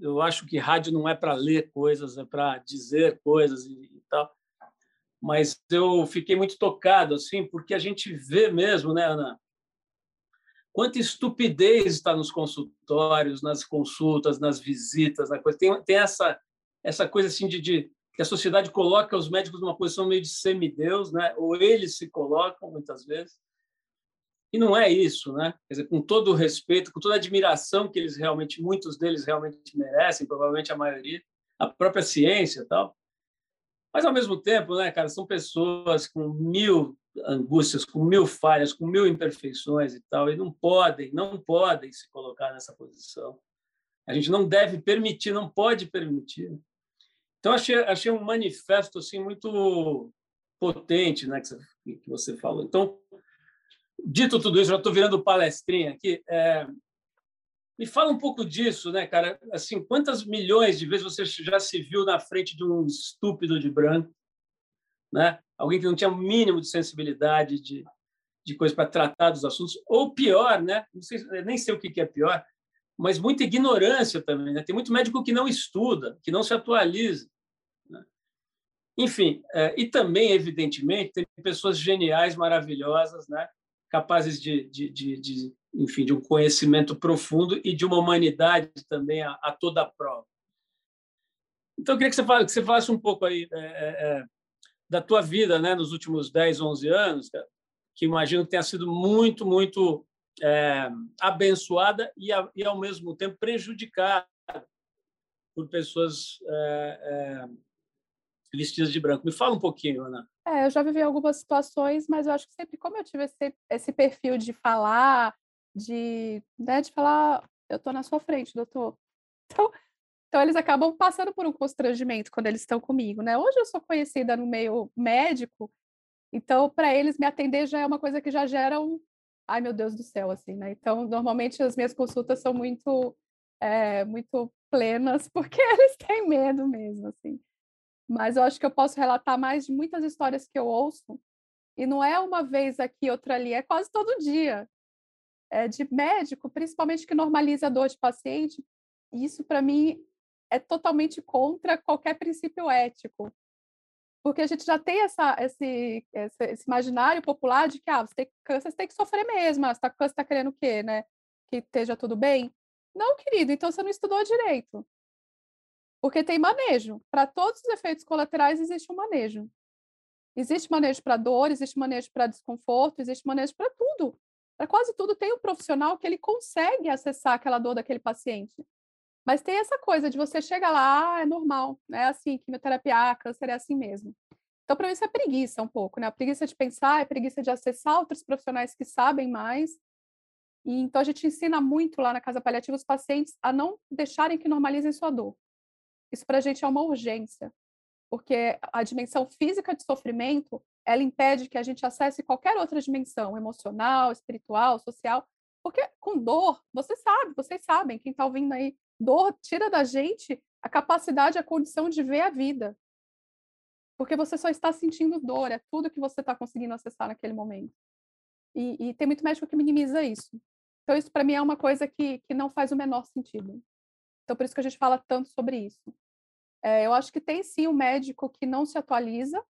eu acho que rádio não é para ler coisas, é para dizer coisas e, e tal, mas eu fiquei muito tocado, assim, porque a gente vê mesmo, né, Ana, quanta estupidez está nos consultórios, nas consultas, nas visitas, na coisa. Tem, tem essa, essa coisa assim de, de que a sociedade coloca os médicos numa posição meio de semideus, né, ou eles se colocam muitas vezes. E não é isso, né? Quer dizer, com todo o respeito, com toda a admiração que eles realmente, muitos deles realmente merecem, provavelmente a maioria, a própria ciência e tal. Mas, ao mesmo tempo, né, cara, são pessoas com mil angústias, com mil falhas, com mil imperfeições e tal, e não podem, não podem se colocar nessa posição. A gente não deve permitir, não pode permitir. Então, achei, achei um manifesto assim, muito potente, né, que você falou. Então, dito tudo isso, já estou virando palestrinha aqui. É, Me fala um pouco disso, né, cara? Assim, quantas milhões de vezes você já se viu na frente de um estúpido de branco, né? Alguém que não tinha o mínimo de sensibilidade, de, de coisa para tratar dos assuntos. Ou pior, né? Não sei, nem sei o que é pior, mas muita ignorância também, né? Tem muito médico que não estuda, que não se atualiza, né? Enfim, é, e também, evidentemente, tem pessoas geniais, maravilhosas, né? Capazes de, de, de, de, enfim, de um conhecimento profundo e de uma humanidade também a, a toda a prova. Então, eu queria que você falasse, que você falasse um pouco aí é, é, da tua vida, né, nos últimos dez, onze anos, cara, que imagino que tenha sido muito, muito é, abençoada e, a, e, ao mesmo tempo, prejudicada por pessoas é, é, vestidas de branco. Me fala um pouquinho, Ana. É, eu já vivi algumas situações, mas eu acho que sempre, como eu tive esse, esse perfil de falar, de, né, de falar, eu estou na sua frente, doutor. Então, então, eles acabam passando por um constrangimento quando eles estão comigo, né? Hoje eu sou conhecida no meio médico, então, para eles, me atender já é uma coisa que já gera um... Ai, meu Deus do céu, assim, né? Então, normalmente, as minhas consultas são muito, é, muito plenas, porque eles têm medo mesmo, assim. Mas eu acho que eu posso relatar mais de muitas histórias que eu ouço, e não é uma vez aqui, outra ali, é quase todo dia, é de médico, principalmente que normaliza a dor de paciente. Isso, para mim, é totalmente contra qualquer princípio ético, porque a gente já tem essa, esse, esse imaginário popular de que ah, você tem câncer, você tem que sofrer mesmo, ah, você está com câncer, está querendo o quê, né? Que esteja tudo bem? Não, querido, então você não estudou direito. Porque tem manejo. Para todos os efeitos colaterais existe um manejo. Existe manejo para dor, existe manejo para desconforto, existe manejo para tudo. Para quase tudo tem um profissional que ele consegue acessar aquela dor daquele paciente. Mas tem essa coisa de você chegar lá, ah, é normal, é assim, quimioterapia, câncer é assim mesmo. Então, para mim, isso é preguiça um pouco, né? A preguiça de pensar, é preguiça de acessar outros profissionais que sabem mais. E, então, a gente ensina muito lá na Casa Paliativa os pacientes a não deixarem que normalizem sua dor. Isso para a gente é uma urgência, porque a dimensão física de sofrimento, ela impede que a gente acesse qualquer outra dimensão, emocional, espiritual, social, porque com dor, você sabe, vocês sabem, quem está ouvindo aí, dor tira da gente a capacidade, a condição de ver a vida, porque você só está sentindo dor, é tudo que você está conseguindo acessar naquele momento. E, e tem muito médico que minimiza isso. Então, isso para mim é uma coisa que, que não faz o menor sentido. Então, por isso que a gente fala tanto sobre isso. É, eu acho que tem, sim, um médico que não se atualiza.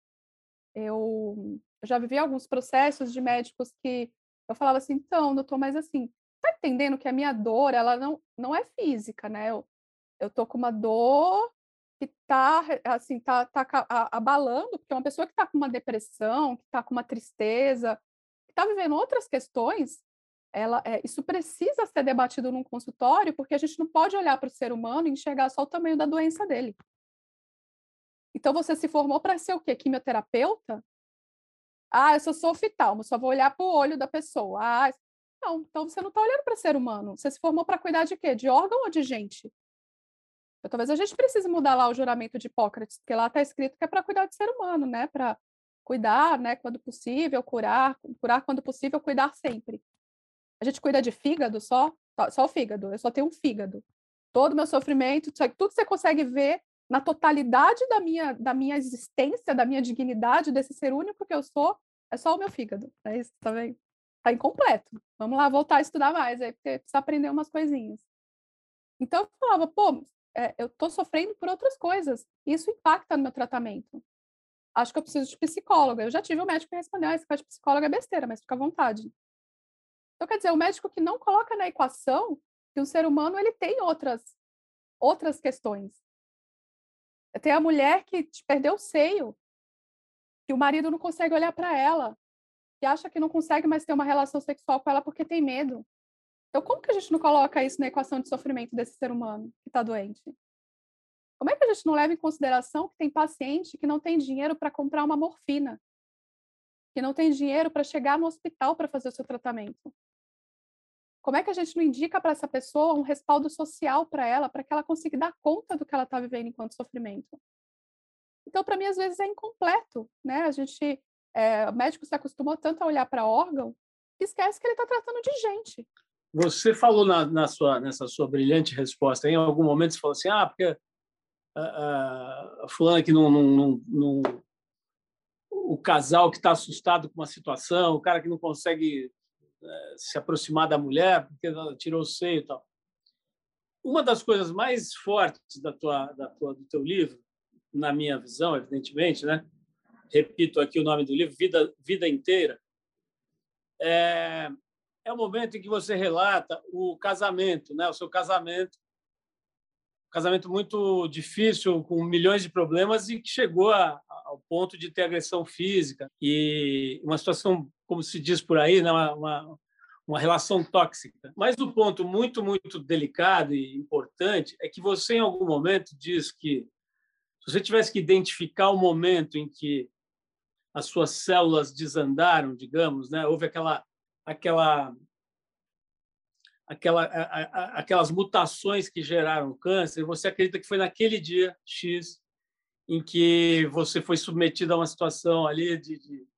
Eu, eu já vivi alguns processos de médicos que eu falava assim, então, doutor, mas assim, tá entendendo que a minha dor, ela não, não é física, né? Eu, eu tô com uma dor que tá, assim, tá, tá abalando, porque uma pessoa que tá com uma depressão, que tá com uma tristeza, que tá vivendo outras questões, Ela, é, isso precisa ser debatido num consultório, porque a gente não pode olhar para o ser humano e enxergar só o tamanho da doença dele. Então, você se formou para ser o quê? Quimioterapeuta? Ah, eu só sou oftalmo, só vou olhar para o olho da pessoa. Ah, não, então você não está olhando para o ser humano. Você se formou para cuidar de quê? De órgão ou de gente? Então, talvez a gente precise mudar lá o juramento de Hipócrates, porque lá está escrito que é para cuidar de ser humano, né? Para cuidar, né, quando possível, curar, curar quando possível, cuidar sempre. A gente cuida de fígado só? Só o fígado. Eu só tenho um fígado. Todo o meu sofrimento, tudo você consegue ver na totalidade da minha, da minha existência, da minha dignidade, desse ser único que eu sou, é só o meu fígado. É isso, tá vendo? Tá incompleto. Vamos lá, voltar a estudar mais, aí porque precisa aprender umas coisinhas. Então, eu falava, pô, é, eu tô sofrendo por outras coisas. Isso impacta no meu tratamento. Acho que eu preciso de psicóloga. Eu já tive um médico que respondeu, ah, esse cara de psicóloga é besteira, mas fica à vontade. Então, quer dizer, o médico que não coloca na equação que o ser humano ele tem outras, outras questões. Tem a mulher que te perdeu o seio, que o marido não consegue olhar para ela, que acha que não consegue mais ter uma relação sexual com ela porque tem medo. Então, como que a gente não coloca isso na equação de sofrimento desse ser humano que está doente? Como é que a gente não leva em consideração que tem paciente que não tem dinheiro para comprar uma morfina, que não tem dinheiro para chegar no hospital para fazer o seu tratamento? Como é que a gente não indica para essa pessoa um respaldo social para ela, para que ela consiga dar conta do que ela está vivendo enquanto sofrimento? Então, para mim, às vezes é incompleto, né? A gente, é, o médico se acostumou tanto a olhar para órgão que esquece que ele está tratando de gente. Você falou na, na sua, nessa sua brilhante resposta, em algum momento você falou assim, ah, porque a, a fulana que não, não, não, não... O casal que está assustado com uma situação, o cara que não consegue é, se aproximar da mulher porque ela tirou o seio e tal. Uma das coisas mais fortes da tua, da tua, do teu livro, na minha visão, evidentemente, né? Repito aqui o nome do livro, Vida, Vida Inteira, é... É o momento em que você relata o casamento, né? O seu casamento, um casamento muito difícil, com milhões de problemas, e que chegou a, a, ao ponto de ter agressão física e uma situação, como se diz por aí, né? uma, uma, uma relação tóxica. Mas o ponto muito, muito delicado e importante é que você, em algum momento, diz que se você tivesse que identificar o momento em que as suas células desandaram, digamos, né? Houve aquela... Aquela, aquela, a, a, aquelas mutações que geraram câncer, você acredita que foi naquele dia X em que você foi submetido a uma situação ali de, de,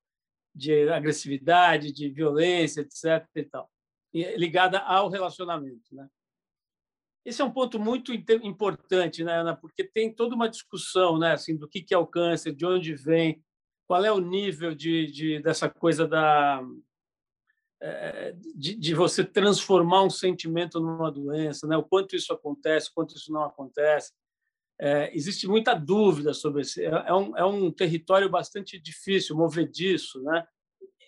de agressividade, de violência, etcétera e tal, ligada ao relacionamento, né? Esse é um ponto muito importante, né, Ana? Porque tem toda uma discussão, né, assim, do que é o câncer, de onde vem, qual é o nível de, de, dessa coisa da... De, de você transformar um sentimento numa doença, né? O quanto isso acontece, o quanto isso não acontece. É, existe muita dúvida sobre isso. É um, é um território bastante difícil movediço, né?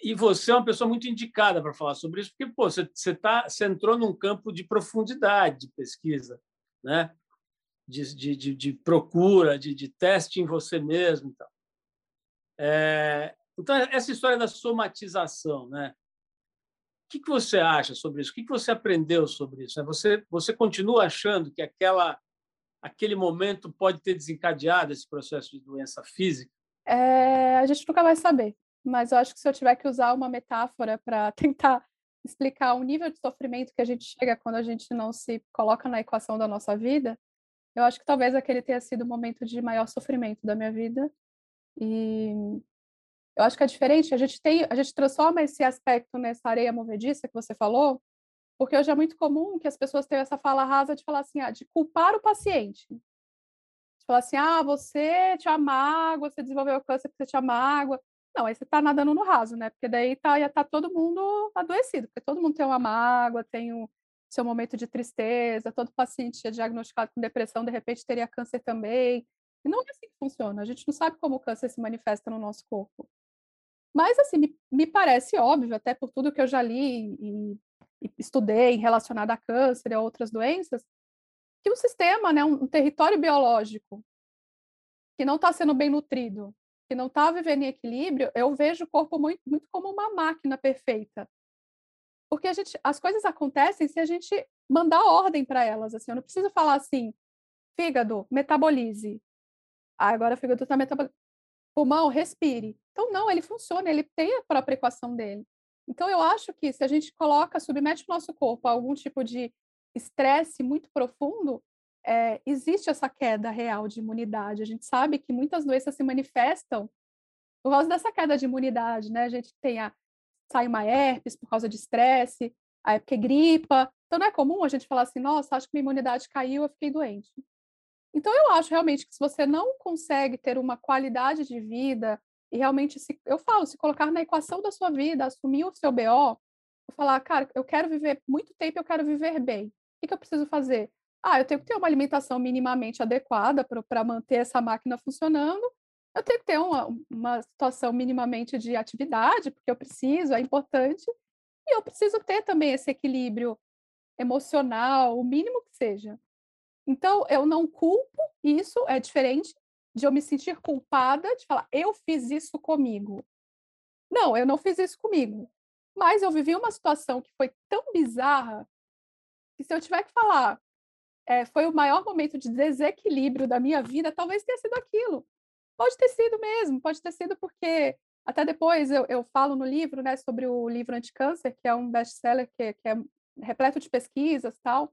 E você é uma pessoa muito indicada para falar sobre isso, porque pô, você, você, tá, você entrou num campo de profundidade de pesquisa, né? de, de, de, de procura, de, de teste em você mesmo. Então. É, então, essa história da somatização, né? O que, que você acha sobre isso? O que, que você aprendeu sobre isso? Você, você continua achando que aquela, aquele momento pode ter desencadeado esse processo de doença física? É, a gente nunca vai saber, mas eu acho que se eu tiver que usar uma metáfora para tentar explicar o nível de sofrimento que a gente chega quando a gente não se coloca na equação da nossa vida, eu acho que talvez aquele tenha sido o momento de maior sofrimento da minha vida. E... eu acho que é diferente, a gente, tem, a gente transforma esse aspecto nessa areia movediça que você falou, porque hoje é muito comum que as pessoas tenham essa fala rasa de falar assim, ah, de culpar o paciente. De falar assim, ah, você tinha mágoa, você desenvolveu câncer porque você tinha mágoa. Não, aí você está nadando no raso, né? Porque daí tá, ia estar tá todo mundo adoecido, porque todo mundo tem uma mágoa, tem o seu momento de tristeza, todo paciente é diagnosticado com depressão, de repente teria câncer também. E não é assim que funciona, a gente não sabe como o câncer se manifesta no nosso corpo. Mas, assim, me, me parece óbvio, até por tudo que eu já li e, e estudei relacionado a câncer e a outras doenças, que um sistema, né, um, um território biológico que não está sendo bem nutrido, que não está vivendo em equilíbrio, eu vejo o corpo muito, muito como uma máquina perfeita. Porque a gente, as coisas acontecem se a gente mandar ordem para elas. Assim, eu não preciso falar assim, fígado, metabolize. Ah, agora o fígado está metabolizando. Pulmão, respire. Então, não, ele funciona, ele tem a própria equação dele. Então, eu acho que se a gente coloca, submete o nosso corpo a algum tipo de estresse muito profundo, é, existe essa queda real de imunidade. A gente sabe que muitas doenças se manifestam por causa dessa queda de imunidade, né? A gente tem a... sai uma herpes por causa de estresse, a época é gripa. Então, não é comum a gente falar assim, nossa, acho que minha imunidade caiu, eu fiquei doente. Então, eu acho realmente que se você não consegue ter uma qualidade de vida e realmente, se, eu falo, se colocar na equação da sua vida, assumir o seu B O, falar, cara, eu quero viver muito tempo, eu quero viver bem. O que, que eu preciso fazer? Ah, eu tenho que ter uma alimentação minimamente adequada para manter essa máquina funcionando, eu tenho que ter uma, uma situação minimamente de atividade, porque eu preciso, é importante, e eu preciso ter também esse equilíbrio emocional, o mínimo que seja. Então, eu não culpo, isso é diferente de eu me sentir culpada, de falar, eu fiz isso comigo. Não, eu não fiz isso comigo. Mas eu vivi uma situação que foi tão bizarra que se eu tiver que falar, é, foi o maior momento de desequilíbrio da minha vida, talvez tenha sido aquilo. Pode ter sido mesmo, pode ter sido porque... Até depois eu, eu falo no livro, né, sobre o livro Anticâncer, que é um best-seller que, que é repleto de pesquisas e tal.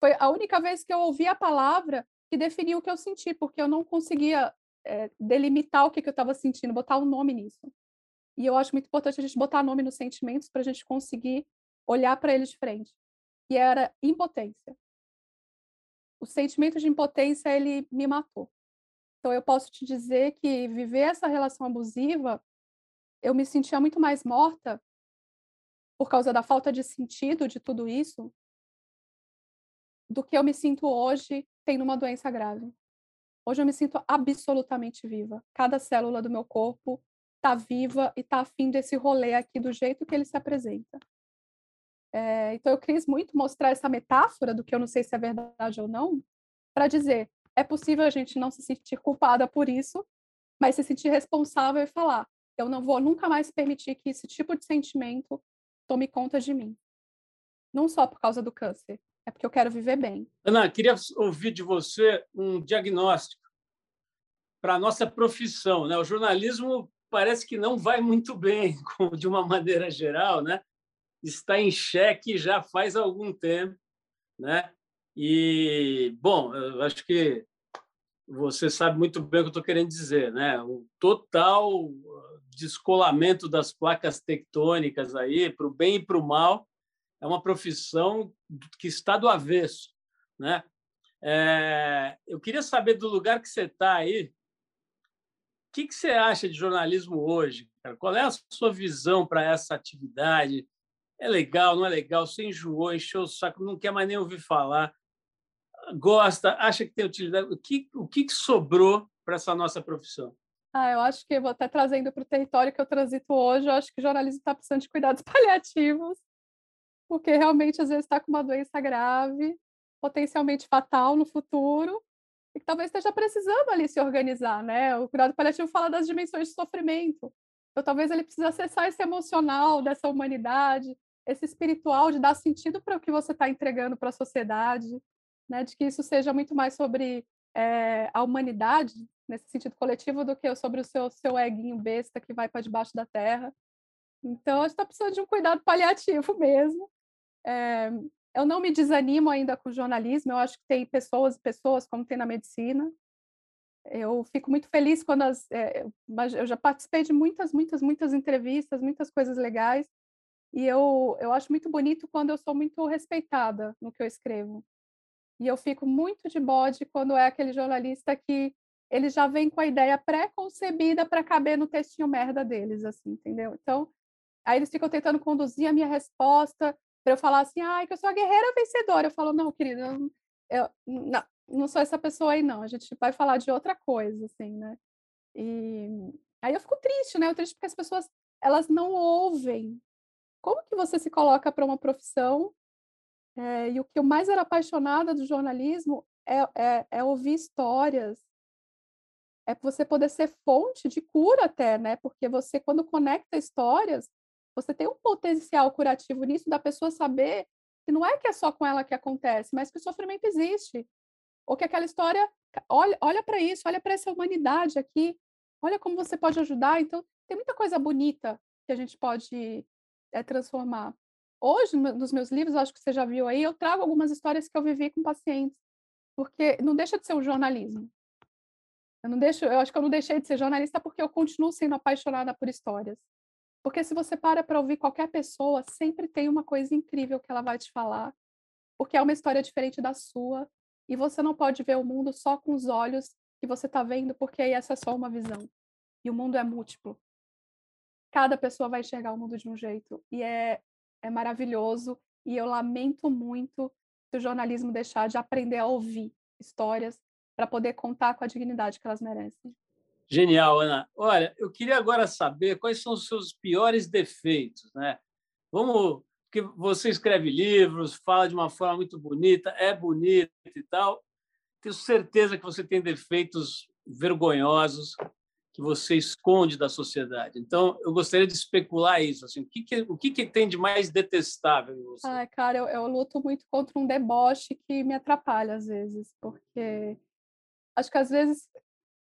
Foi a única vez que eu ouvi a palavra que definiu o que eu senti, porque eu não conseguia é, delimitar o que, que eu estava sentindo, botar um nome nisso. E eu acho muito importante a gente botar nome nos sentimentos para a gente conseguir olhar para ele de frente. E era impotência. O sentimento de impotência, ele me matou. Então, eu posso te dizer que viver essa relação abusiva, eu me sentia muito mais morta por causa da falta de sentido de tudo isso do que eu me sinto hoje tendo uma doença grave. Hoje eu me sinto absolutamente viva. Cada célula do meu corpo está viva e está afim desse rolê aqui do jeito que ele se apresenta. É, então eu quis muito mostrar essa metáfora do que eu não sei se é verdade ou não, para dizer, é possível a gente não se sentir culpada por isso, mas se sentir responsável e falar, eu não vou nunca mais permitir que esse tipo de sentimento tome conta de mim. Não só por causa do câncer, é porque eu quero viver bem. Ana, queria ouvir de você um diagnóstico para a nossa profissão, né? O jornalismo parece que não vai muito bem, de uma maneira geral, né? Está em xeque já faz algum tempo, né? E, bom, eu acho que você sabe muito bem o que eu estou querendo dizer, né? O total descolamento das placas tectônicas aí, para o bem e para o mal, é uma profissão que está do avesso, né? É, eu queria saber do lugar que você está aí, o que, que você acha de jornalismo hoje, cara? Qual é a sua visão para essa atividade? É legal, não é legal? Você enjoou, encheu o saco, não quer mais nem ouvir falar, gosta, acha que tem utilidade? O que, o que, que sobrou para essa nossa profissão? Ah, eu acho que, vou até trazendo para o território que eu transito hoje, eu acho que o jornalismo está precisando de cuidados paliativos, porque realmente às vezes está com uma doença grave, potencialmente fatal no futuro, e que talvez esteja precisando ali se organizar, né? O cuidado paliativo fala das dimensões de sofrimento, então talvez ele precise acessar esse emocional dessa humanidade, esse espiritual de dar sentido para o que você está entregando para a sociedade, né? De que isso seja muito mais sobre é, a humanidade, nesse sentido coletivo, do que sobre o seu, seu eguinho besta que vai para debaixo da terra. Então, a gente está precisando de um cuidado paliativo mesmo. É, eu não me desanimo ainda com o jornalismo, eu acho que tem pessoas e pessoas, como tem na medicina. Eu fico muito feliz quando... As, é, eu já participei de muitas, muitas, muitas entrevistas, muitas coisas legais, e eu, eu acho muito bonito quando eu sou muito respeitada no que eu escrevo. E eu fico muito de bode quando é aquele jornalista que ele já vem com a ideia pré-concebida para caber no textinho merda deles, assim, entendeu? Então, aí eles ficam tentando conduzir a minha resposta para eu falar assim, ai, que eu sou a guerreira vencedora. Eu falo, não, querida, eu, eu não, não sou essa pessoa aí, não. A gente vai falar de outra coisa, assim, né? E aí eu fico triste, né? Eu triste porque as pessoas, elas não ouvem. Como que você se coloca para uma profissão? É, e o que eu mais era apaixonada do jornalismo é, é, é ouvir histórias, é você poder ser fonte de cura até, né? Porque você, quando conecta histórias, você tem um potencial curativo nisso da pessoa saber que não é que é só com ela que acontece, mas que o sofrimento existe. Ou que aquela história, olha, olha para isso, olha para essa humanidade aqui, olha como você pode ajudar. Então, tem muita coisa bonita que a gente pode é, transformar. Hoje, nos meus livros, acho que você já viu aí, eu trago algumas histórias que eu vivi com pacientes, porque não deixa de ser um jornalismo. Eu, não deixo, eu acho que eu não deixei de ser jornalista porque eu continuo sendo apaixonada por histórias. Porque se você para para ouvir qualquer pessoa, sempre tem uma coisa incrível que ela vai te falar, porque é uma história diferente da sua, e você não pode ver o mundo só com os olhos que você está vendo, porque aí essa é só uma visão. E o mundo é múltiplo. Cada pessoa vai enxergar o mundo de um jeito, e é, é maravilhoso, e eu lamento muito se o jornalismo deixar de aprender a ouvir histórias, para poder contar com a dignidade que elas merecem. Genial, Ana. Olha, eu queria agora saber quais são os seus piores defeitos, né? Vamos, porque você escreve livros, fala de uma forma muito bonita, é bonita e tal. Tenho certeza que você tem defeitos vergonhosos que você esconde da sociedade. Então, eu gostaria de especular isso. Assim, o que, que, o que, que tem de mais detestável em você? Ai, cara, eu, eu luto muito contra um deboche que me atrapalha às vezes, porque... Acho que às vezes,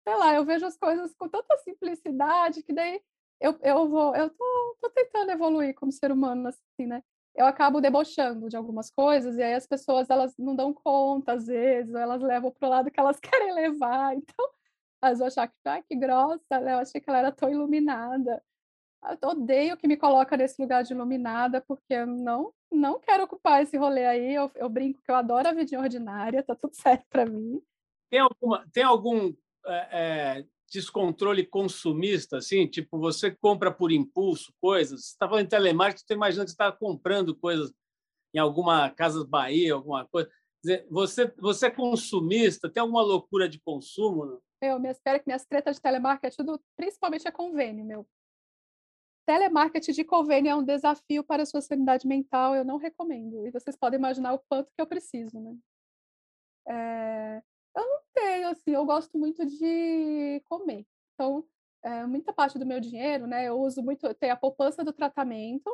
sei lá, eu vejo as coisas com tanta simplicidade que daí eu, eu vou, eu tô, tô tentando evoluir como ser humano, assim, né? Eu acabo debochando de algumas coisas e aí as pessoas, elas não dão conta às vezes, ou elas levam pro lado que elas querem levar, então elas vão achar que, ah, que grossa, né? Eu achei que ela era tão iluminada. eu odeio que me coloca nesse lugar de iluminada, porque eu não, não quero ocupar esse rolê aí. Eu, eu brinco que eu adoro a vidinha ordinária, tá tudo certo para mim. Tem, alguma, tem algum é, é, descontrole consumista, assim? Tipo, você compra por impulso coisas? Você está falando em telemarketing, você imagina que você está comprando coisas em alguma Casas Bahia, alguma coisa. Quer dizer, você, você é consumista? Tem alguma loucura de consumo? Não? Eu me espero que minhas tretas de telemarketing, tudo, principalmente é convênio, meu. Telemarketing de convênio é um desafio para a sua sanidade mental, eu não recomendo. E vocês podem imaginar o quanto que eu preciso, né? É, eu não tenho, assim, eu gosto muito de comer. Então, é, muita parte do meu dinheiro, né, eu uso muito, tem a poupança do tratamento,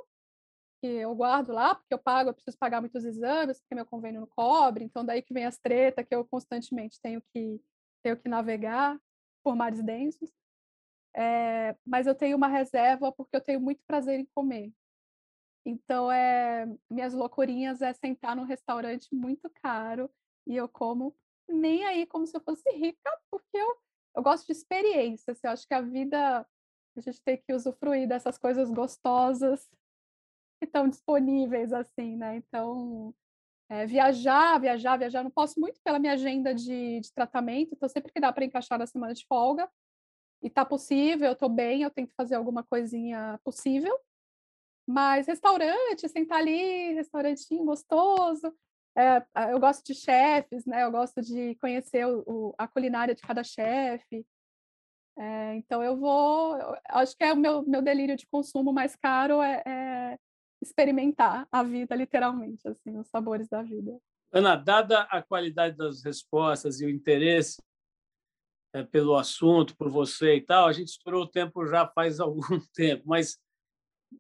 que eu guardo lá, porque eu pago, eu preciso pagar muitos exames, porque meu convênio não cobre, então daí que vem as tretas que eu constantemente tenho que, tenho que navegar por mares densos. É, mas eu tenho uma reserva porque eu tenho muito prazer em comer. Então, é, minhas loucurinhas é sentar num restaurante muito caro e eu como nem aí como se eu fosse rica, porque eu, eu gosto de experiência. Assim, eu acho que a vida, a gente tem que usufruir dessas coisas gostosas que estão disponíveis, assim, né? Então, é, viajar, viajar, viajar. Eu não posso muito pela minha agenda de, de tratamento, então sempre que dá para encaixar na semana de folga, e tá possível, eu tô bem, eu tento fazer alguma coisinha possível, mas restaurante, sentar ali, restaurantinho gostoso, é, eu gosto de chefes, né, eu gosto de conhecer o, o, a culinária de cada chefe, é, então eu vou, eu acho que é o meu, meu delírio de consumo mais caro é, é experimentar a vida, literalmente, assim, os sabores da vida. Ana, dada a qualidade das respostas e o interesse É, pelo assunto, por você e tal, a gente estourou o tempo já faz algum tempo, mas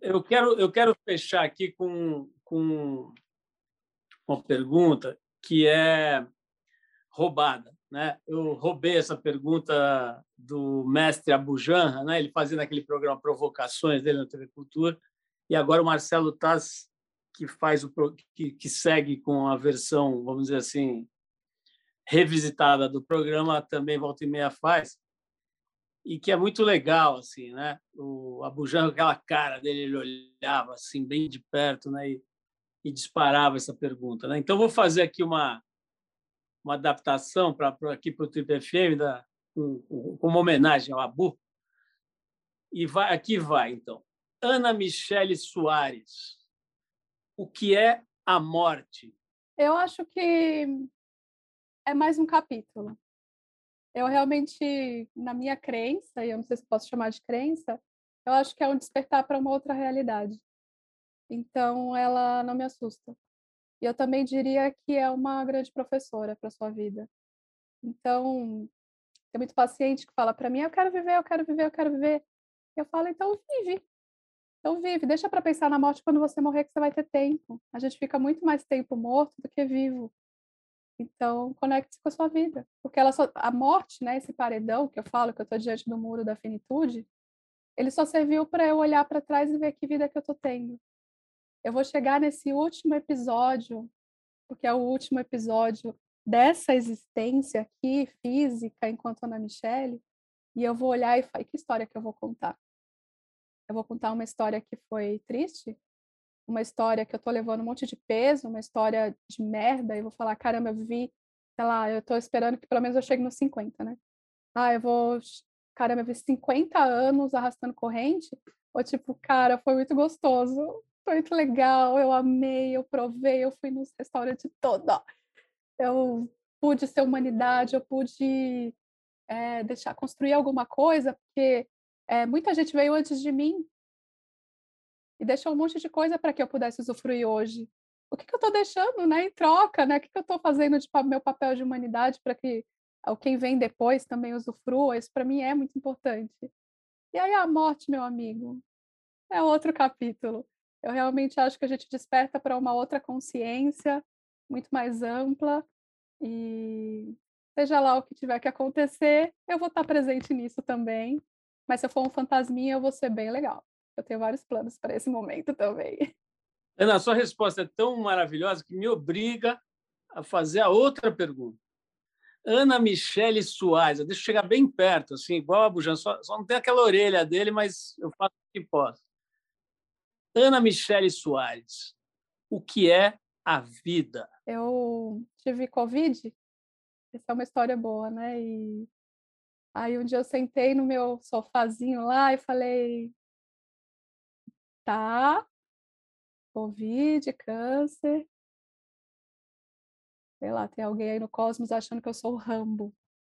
eu quero, eu quero fechar aqui com, com uma pergunta que é roubada, né? Eu roubei essa pergunta do mestre Abujamra, né? Ele fazia naquele programa Provocações dele na T V Cultura, e agora o Marcelo Taz, que, faz o, que, que segue com a versão, vamos dizer assim, revisitada do programa, também volta e meia faz, e que é muito legal, assim, né? O Abujamra, aquela cara dele, ele olhava assim, bem de perto, né? E, e disparava essa pergunta, né? Então, vou fazer aqui uma, uma adaptação para aqui para o Trip F M, da, um, uma homenagem ao Abu. E vai, aqui vai, então. Ana Michelle Soares, o que é a morte? Eu acho que é mais um capítulo. Eu realmente, na minha crença, e eu não sei se posso chamar de crença, eu acho que é um despertar para uma outra realidade. Então, ela não me assusta. E eu também diria que é uma grande professora para a sua vida. Então, tem muito paciente que fala para mim, eu quero viver, eu quero viver, eu quero viver. Eu falo, então vive. Então vive, deixa para pensar na morte quando você morrer, que você vai ter tempo. A gente fica muito mais tempo morto do que vivo. Então, conecte-se com a sua vida. Porque ela só, a morte, né, esse paredão que eu falo, que eu estou diante do muro da finitude, ele só serviu para eu olhar para trás e ver que vida que eu estou tendo. Eu vou chegar nesse último episódio, porque é o último episódio dessa existência aqui, física, enquanto Ana Michelle, e eu vou olhar e falar, que história que eu vou contar? Eu vou contar uma história que foi triste? Uma história que eu tô levando um monte de peso, uma história de merda, e vou falar, caramba, eu vivi, sei lá, eu tô esperando que pelo menos eu chegue nos cinquenta, né? Ah, eu vou, caramba, eu vivi cinquenta anos arrastando corrente, ou tipo, cara, foi muito gostoso, foi muito legal, eu amei, eu provei, eu fui nos restaurantes todos, eu pude ser humanidade, eu pude é, deixar, construir alguma coisa, porque é, muita gente veio antes de mim, e deixou um monte de coisa para que eu pudesse usufruir hoje. O que, que eu estou deixando, né, em troca? Né? O que, que eu estou fazendo de meu papel de humanidade para que quem vem depois também usufrua? Isso para mim é muito importante. E aí a morte, meu amigo, é outro capítulo. Eu realmente acho que a gente desperta para uma outra consciência muito mais ampla e seja lá o que tiver que acontecer, eu vou estar presente nisso também. Mas se eu for um fantasminha, eu vou ser bem legal. Eu tenho vários planos para esse momento também. Ana, sua resposta é tão maravilhosa que me obriga a fazer a outra pergunta. Ana Michelle Soares, deixa eu chegar bem perto, assim, igual a Abujamra, só, só não tem aquela orelha dele, mas eu faço que posso. Ana Michelle Soares, o que é a vida? Eu tive Covid, essa é uma história boa, né? E aí um dia eu sentei no meu sofazinho lá e falei, tá, Covid, câncer, sei lá, tem alguém aí no cosmos achando que eu sou o Rambo,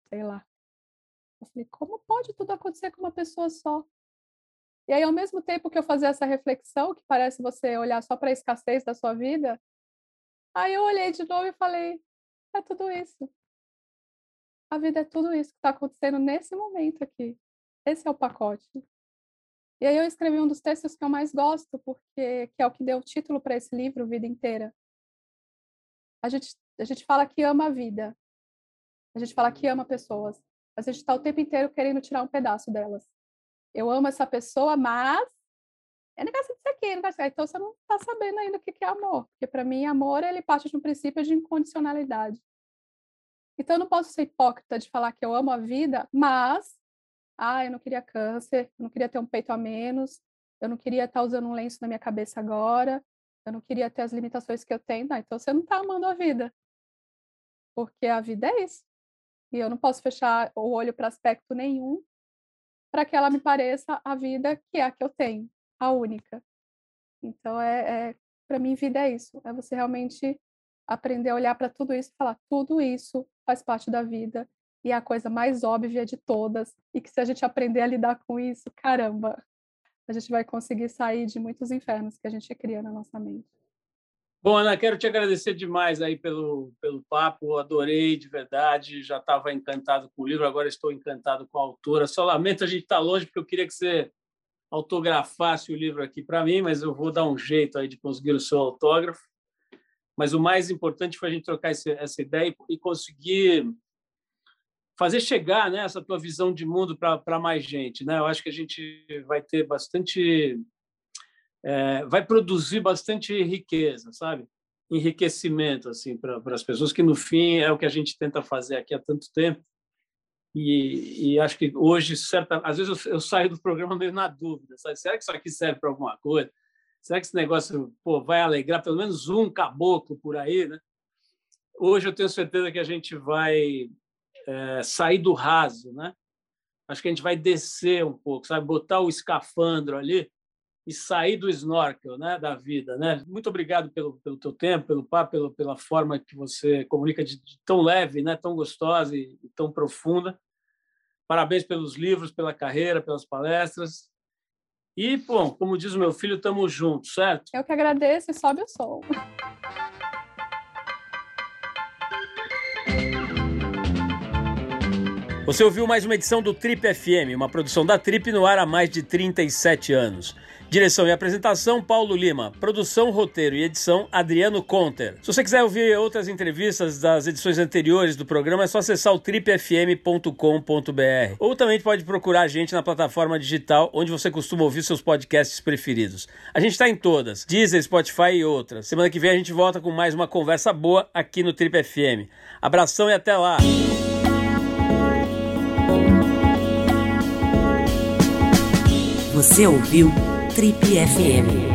sei lá. Eu falei, como pode tudo acontecer com uma pessoa só? E aí, ao mesmo tempo que eu fazia essa reflexão, que parece você olhar só para a escassez da sua vida, aí eu olhei de novo e falei, é tudo isso. A vida é tudo isso que está acontecendo nesse momento aqui. Esse é o pacote. E aí eu escrevi um dos textos que eu mais gosto, porque que é o que deu o título para esse livro, Vida Inteira. A gente, a gente fala que ama a vida. A gente fala que ama pessoas. Mas a gente está o tempo inteiro querendo tirar um pedaço delas. Eu amo essa pessoa, mas é negócio disso aqui, é negócio disso aqui. Então você não está sabendo ainda o que é amor, porque para mim amor ele parte de um princípio de incondicionalidade. Então eu não posso ser hipócrita de falar que eu amo a vida, mas ah, eu não queria câncer, eu não queria ter um peito a menos, eu não queria estar usando um lenço na minha cabeça agora, eu não queria ter as limitações que eu tenho. Não, então você não está amando a vida, porque a vida é isso. E eu não posso fechar o olho para aspecto nenhum, para que ela me pareça a vida que é a que eu tenho, a única. Então, é, é, para mim, vida é isso. É você realmente aprender a olhar para tudo isso e falar, tudo isso faz parte da vida e é a coisa mais óbvia de todas. E que se a gente aprender a lidar com isso, caramba, a gente vai conseguir sair de muitos infernos que a gente cria na nossa mente. Bom, Ana, quero te agradecer demais aí pelo, pelo papo, adorei de verdade, já estava encantado com o livro, agora estou encantado com a autora, só lamento a gente estar tá longe, porque eu queria que você autografasse o livro aqui para mim, mas eu vou dar um jeito aí de conseguir o seu autógrafo, mas o mais importante foi a gente trocar esse, essa ideia e, e conseguir fazer chegar, né, essa tua visão de mundo para mais gente, né? Eu acho que a gente vai ter bastante... É, vai produzir bastante riqueza, sabe? Enriquecimento assim, para as pessoas, que no fim é o que a gente tenta fazer aqui há tanto tempo. E, e acho que hoje, certa, às vezes eu, eu saio do programa meio na dúvida, sabe? Será que isso aqui serve para alguma coisa? Será que esse negócio, pô, vai alegrar pelo menos um caboclo por aí, né? Hoje eu tenho certeza que a gente vai é, sair do raso, né? Acho que a gente vai descer um pouco, sabe? Botar o escafandro ali e sair do snorkel, né, da vida, né? Muito obrigado pelo, pelo teu tempo, pelo papo, pelo, pela forma que você comunica de, de tão leve, né, tão gostosa e, e tão profunda. Parabéns pelos livros, pela carreira, pelas palestras. E, bom, como diz o meu filho, estamos juntos, certo? Eu que agradeço e sobe o som. Você ouviu mais uma edição do Trip F M, uma produção da Trip no ar há mais de trinta e sete anos. Direção e apresentação, Paulo Lima. Produção, roteiro e edição, Adriano Conter. Se você quiser ouvir outras entrevistas das edições anteriores do programa, é só acessar o trip f m ponto com ponto b r. Ou também pode procurar a gente na plataforma digital onde você costuma ouvir seus podcasts preferidos. A gente está em todas, Deezer, Spotify e outras. Semana que vem a gente volta com mais uma conversa boa aqui no Trip F M. Abração e até lá! Você ouviu Trip F M.